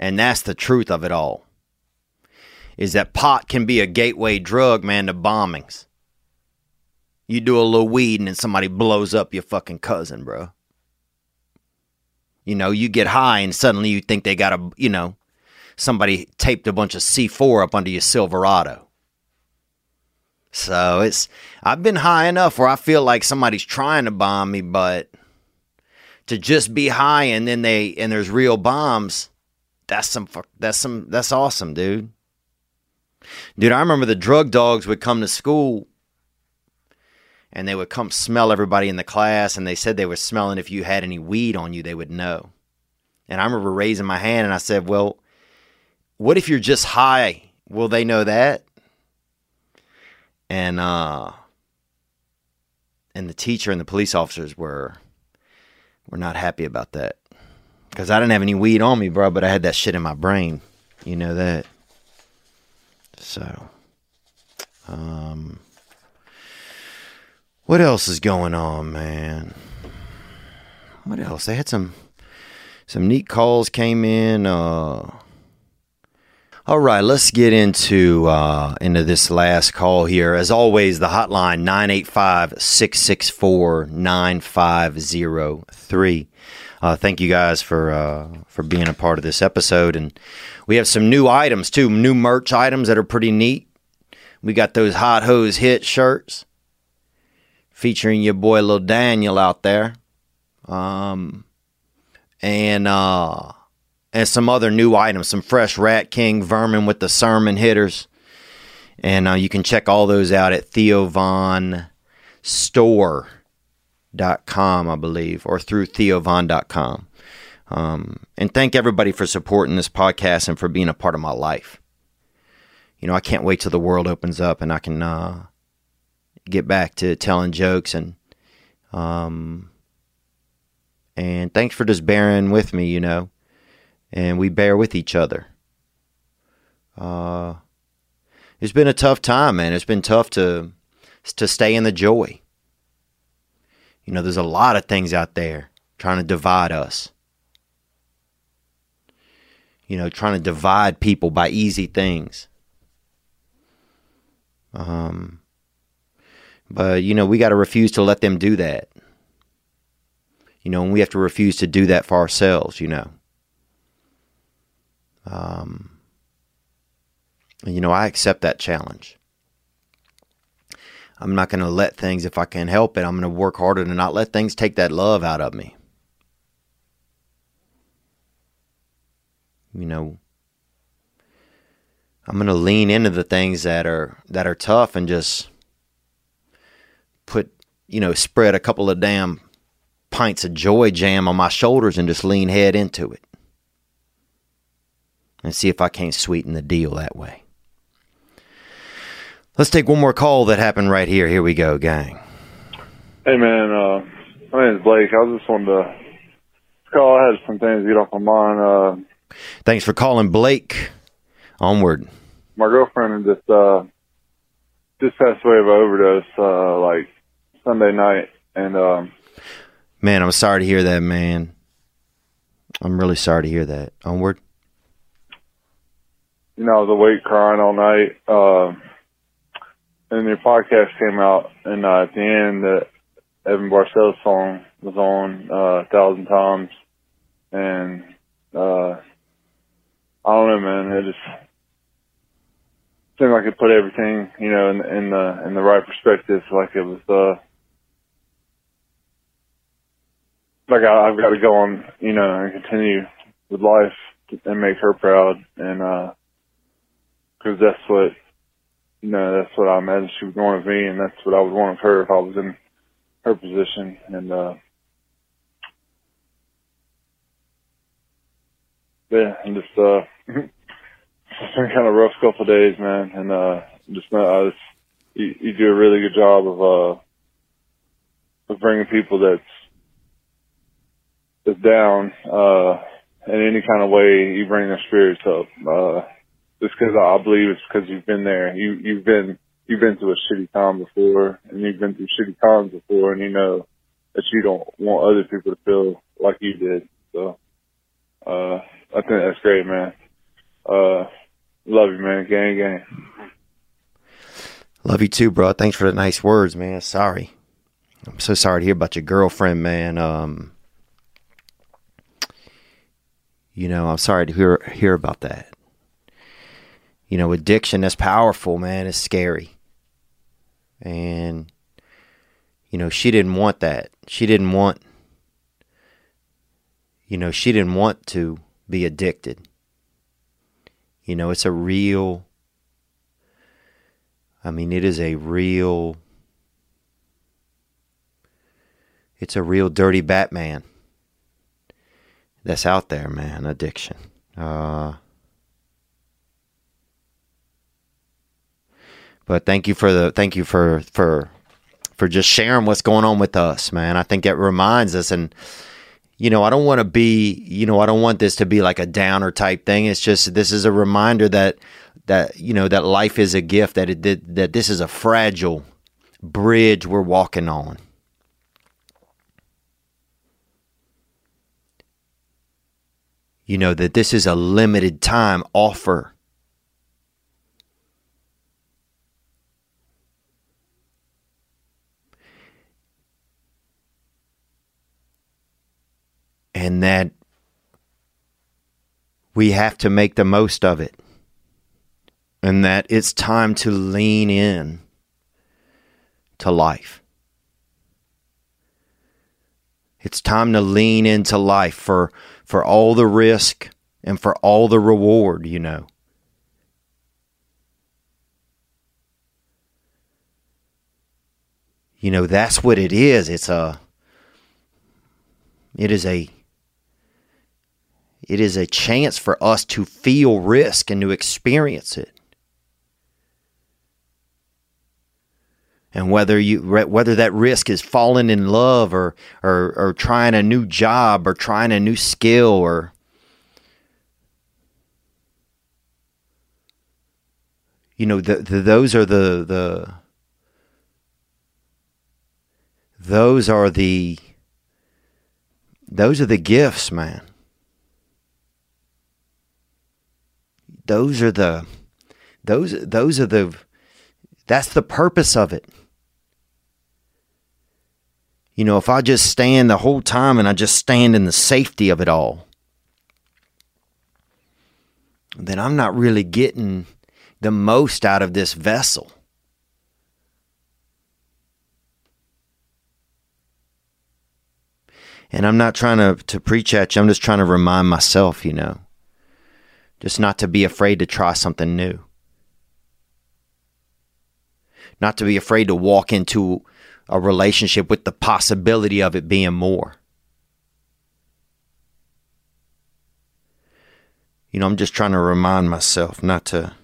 And that's the truth of it all. Is that pot can be a gateway drug, man, to bombings. You do a little weed and then somebody blows up your fucking cousin, bro. You know, you get high and suddenly you think they got a, you know, somebody taped a bunch of C4 up under your Silverado. So it's, I've been high enough where I feel like somebody's trying to bomb me, but to just be high and then there's real bombs, that's awesome, dude. Dude, I remember the drug dogs would come to school and they would come smell everybody in the class, and they said they were smelling if you had any weed on you, they would know. And I remember raising my hand and I said, well, what if you're just high? Will they know that? And the teacher and the police officers were not happy about that. Because I didn't have any weed on me, bro, but I had that shit in my brain. You know that. So, what else is going on, man? What else? They had some neat calls came in. All right, let's get into this last call here. As always, the hotline, 985-664-9503. Thank you guys for being a part of this episode. And we have some new items, too, new merch items that are pretty neat. We got those Hot Hose Hit shirts featuring your boy Lil Daniel out there. And some other new items, some fresh Rat King vermin with the sermon hitters. And you can check all those out at TheoVonStore.com, I believe, or through TheoVon.com. And thank everybody for supporting this podcast and for being a part of my life. You know, I can't wait till the world opens up and I can get back to telling jokes, and thanks for just bearing with me, you know, and we bear with each other. It's been a tough time, man. It's been tough to stay in the joy. You know, there's a lot of things out there trying to divide us. You know, trying to divide people by easy things. But, you know, we got to refuse to let them do that. You know, and we have to refuse to do that for ourselves, you know. And, you know, I accept that challenge. I'm not going to let things, if I can help it, I'm going to work harder to not let things take that love out of me. You know, I'm going to lean into the things that are tough and just put, you know, spread a couple of damn pints of joy jam on my shoulders and just lean head into it. And see if I can't sweeten the deal that way. Let's take one more call that happened right here. Here we go, gang. Hey, man. My name is Blake. I was just wanted to call. I had some things to get off my mind. Thanks for calling, Blake. Onward. My girlfriend just passed away of an overdose like Sunday night. And Man, I'm sorry to hear that, man. I'm really sorry to hear that. Onward. You know, the wait crying all night. And your podcast came out, and at the end, the Evan Bartels song was on 1,000 times. And I don't know, man. It just seemed like it put everything, you know, in the right perspective. Like it was like I've got to go on, you know, and continue with life and make her proud, and because that's what, you know, that's what I imagined she would want of me, and that's what I would want of her if I was in her position. And yeah, and just it's been kind of a rough couple of days, man, and you do a really good job of bringing people that's down in any kind of way. You bring their spirits up. Just because I believe it's because you've been there. You've been through a shitty time before, and you've been through shitty times before, and you know that you don't want other people to feel like you did. So I think that's great, man. Love you, man. Gang, gang. Love you too, bro. Thanks for the nice words, man. Sorry. I'm so sorry to hear about your girlfriend, man. You know, I'm sorry to hear about that. You know, addiction, that's powerful, man. It's scary. And, you know, she didn't want that. She didn't want to be addicted. You know, it's a real, I mean, it is a real, it's a real dirty Batman that's out there, man, addiction. But thank you for just sharing what's going on with us, man. I think that reminds us, and you know, I don't want to be, you know, I don't want this to be like a downer type thing. It's just, this is a reminder that you know, that life is a gift, that this is a fragile bridge we're walking on. You know, that this is a limited time offer. And that we have to make the most of it. And that it's time to lean in to life. It's time to lean into life for all the risk and for all the reward, you know. You know, that's what it is. It is a chance for us to feel risk and to experience it. And whether that risk is falling in love or trying a new job or trying a new skill or, you know, those are the gifts, man. That's the purpose of it. You know, if I just stand the whole time and I just stand in the safety of it all, then I'm not really getting the most out of this vessel. And I'm not trying to preach at you. I'm just trying to remind myself, you know, just not to be afraid to try something new. Not to be afraid to walk into a relationship with the possibility of it being more. You know, I'm just trying to remind myself not to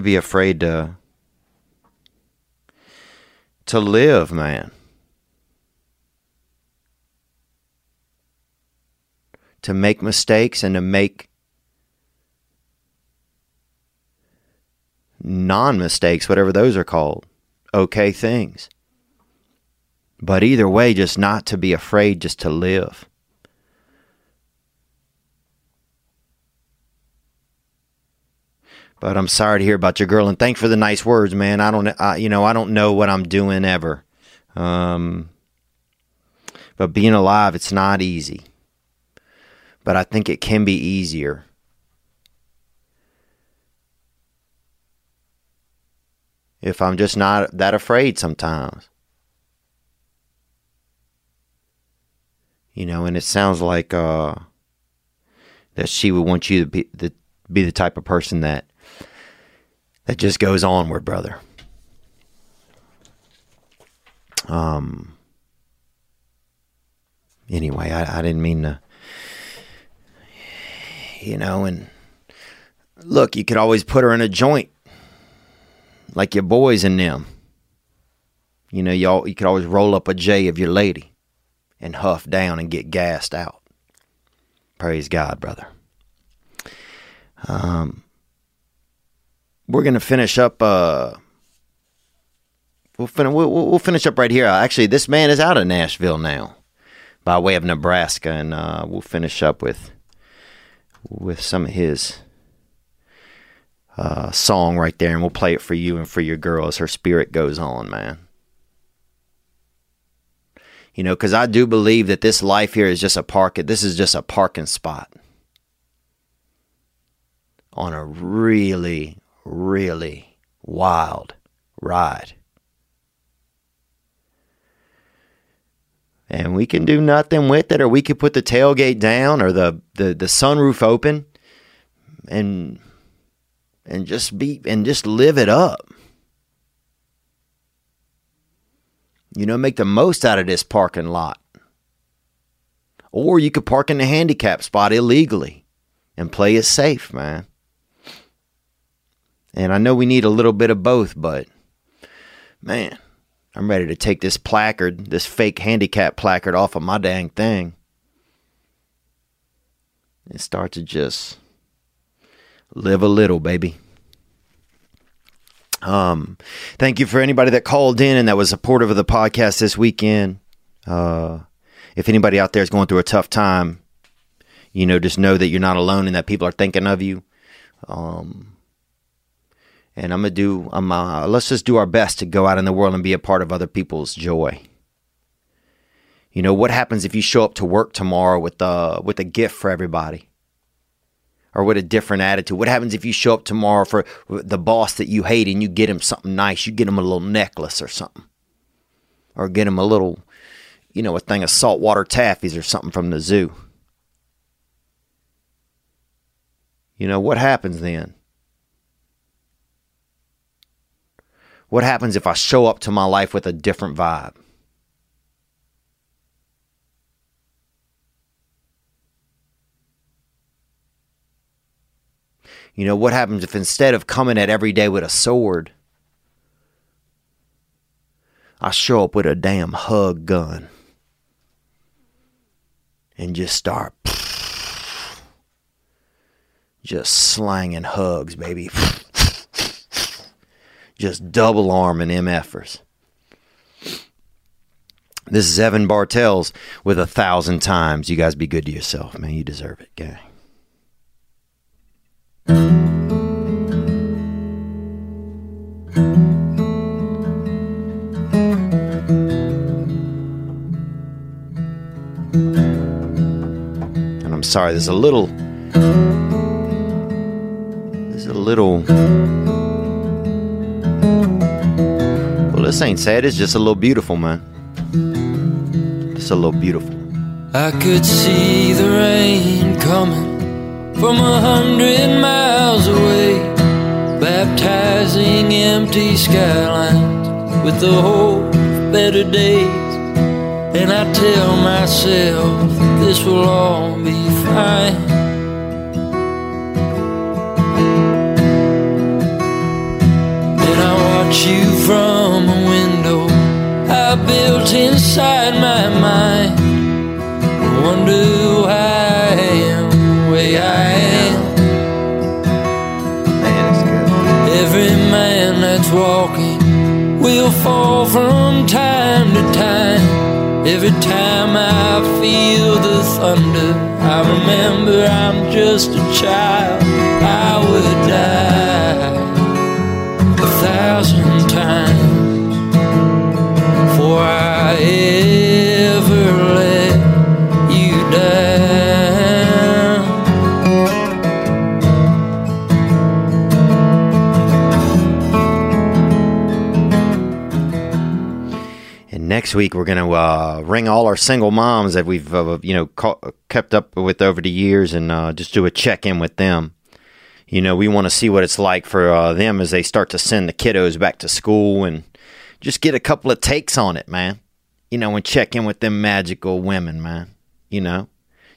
be afraid to live, man. To make mistakes and to make non-mistakes, whatever those are called, okay things. But either way, just not to be afraid, just to live. But I'm sorry to hear about your girl, and thanks for the nice words, man. I don't know what I'm doing ever. But being alive, it's not easy. But I think it can be easier. If I'm just not that afraid sometimes. You know, and it sounds like that she would want you to be the type of person that just goes onward, brother. Anyway, I didn't mean to, you know, and look, you could always put her in a joint like your boys in them. You know, you could always roll up a J of your lady and huff down and get gassed out. Praise God, brother. We're going to finish up. We'll finish up right here. Actually, this man is out of Nashville now, by way of Nebraska, and we'll finish up with some of his song right there, and we'll play it for you and for your girl as her spirit goes on, man. You know, because I do believe that this life here is just a park. This is just a parking spot on a really, really wild ride. And we can do nothing with it, or we could put the tailgate down or the sunroof open and just live it up. You know, make the most out of this parking lot. Or you could park in the handicap spot illegally and play it safe, man. And I know we need a little bit of both, but man, I'm ready to take this placard, this fake handicap placard off of my dang thing and start to just live a little, baby. Thank you for anybody that called in and that was supportive of the podcast this weekend. If anybody out there is going through a tough time, you know, just know that you're not alone and that people are thinking of you. And I'm going to do, let's just do our best to go out in the world and be a part of other people's joy. You know, what happens if you show up to work tomorrow with a gift for everybody? Or with a different attitude? What happens if you show up tomorrow for the boss that you hate and you get him something nice? You get him a little necklace or something. Or get him a little, you know, a thing of saltwater taffies or something from the zoo. You know, what happens then? What happens if I show up to my life with a different vibe? You know, what happens if instead of coming at every day with a sword, I show up with a damn hug gun and just start just slanging hugs, baby. Just double arming them effers. This is Evan Bartels with 1,000 times. You guys be good to yourself, man. You deserve it, gang. And I'm sorry, there's a little this ain't sad, it's just a little beautiful, man. Just a little beautiful. I could see the rain coming from 100 miles away, baptizing empty skylines with the hope of better days. And I tell myself this will all be fine. Then I watch you from a window I built inside my mind. I wonder who I am the way I am. Man, it's good. Every man that's walking will fall from time to time. Every time I feel the thunder, I remember I'm just a child. I would die 1,000 times before I ever let you down. And next week we're going to ring all our single moms that we've kept up with over the years, and just do a check-in with them. You know, we want to see what it's like for them as they start to send the kiddos back to school, and just get a couple of takes on it, man. You know, and check in with them magical women, man. You know,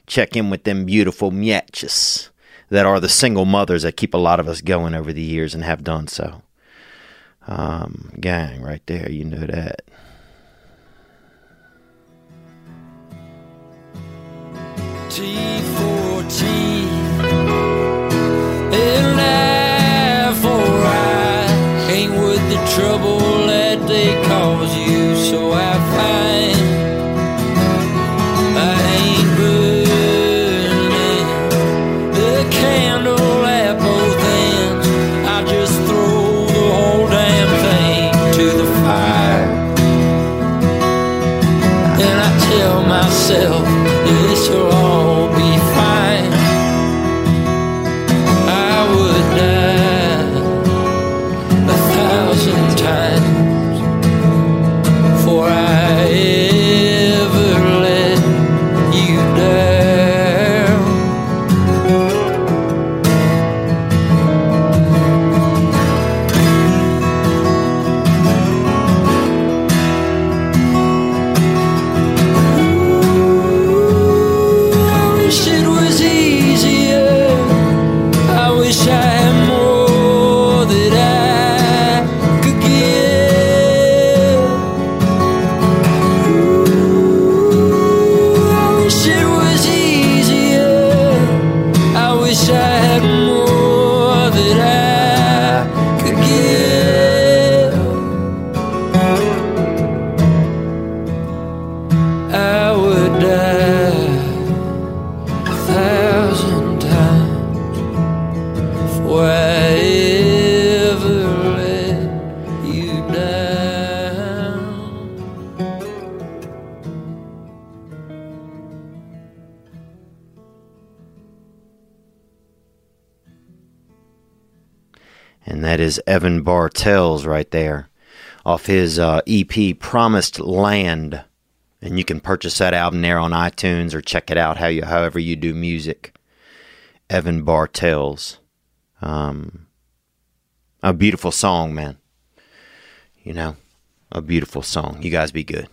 check in with them beautiful mietches that are the single mothers that keep a lot of us going over the years and have done so. Gang right there, you know that. T4T. And I for I ain't with the trouble that they cause you, so I find I ain't burning the candle at both ends. I just throw the whole damn thing to the fire, and I tell myself this will all be fine. That is Evan Bartels right there off his EP Promised Land. And you can purchase that album there on iTunes or check it out however you do music. Evan Bartels. A beautiful song, man. You know, a beautiful song. You guys be good.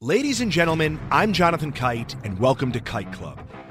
Ladies and gentlemen, I'm Jonathan Kite, and welcome to Kite Club,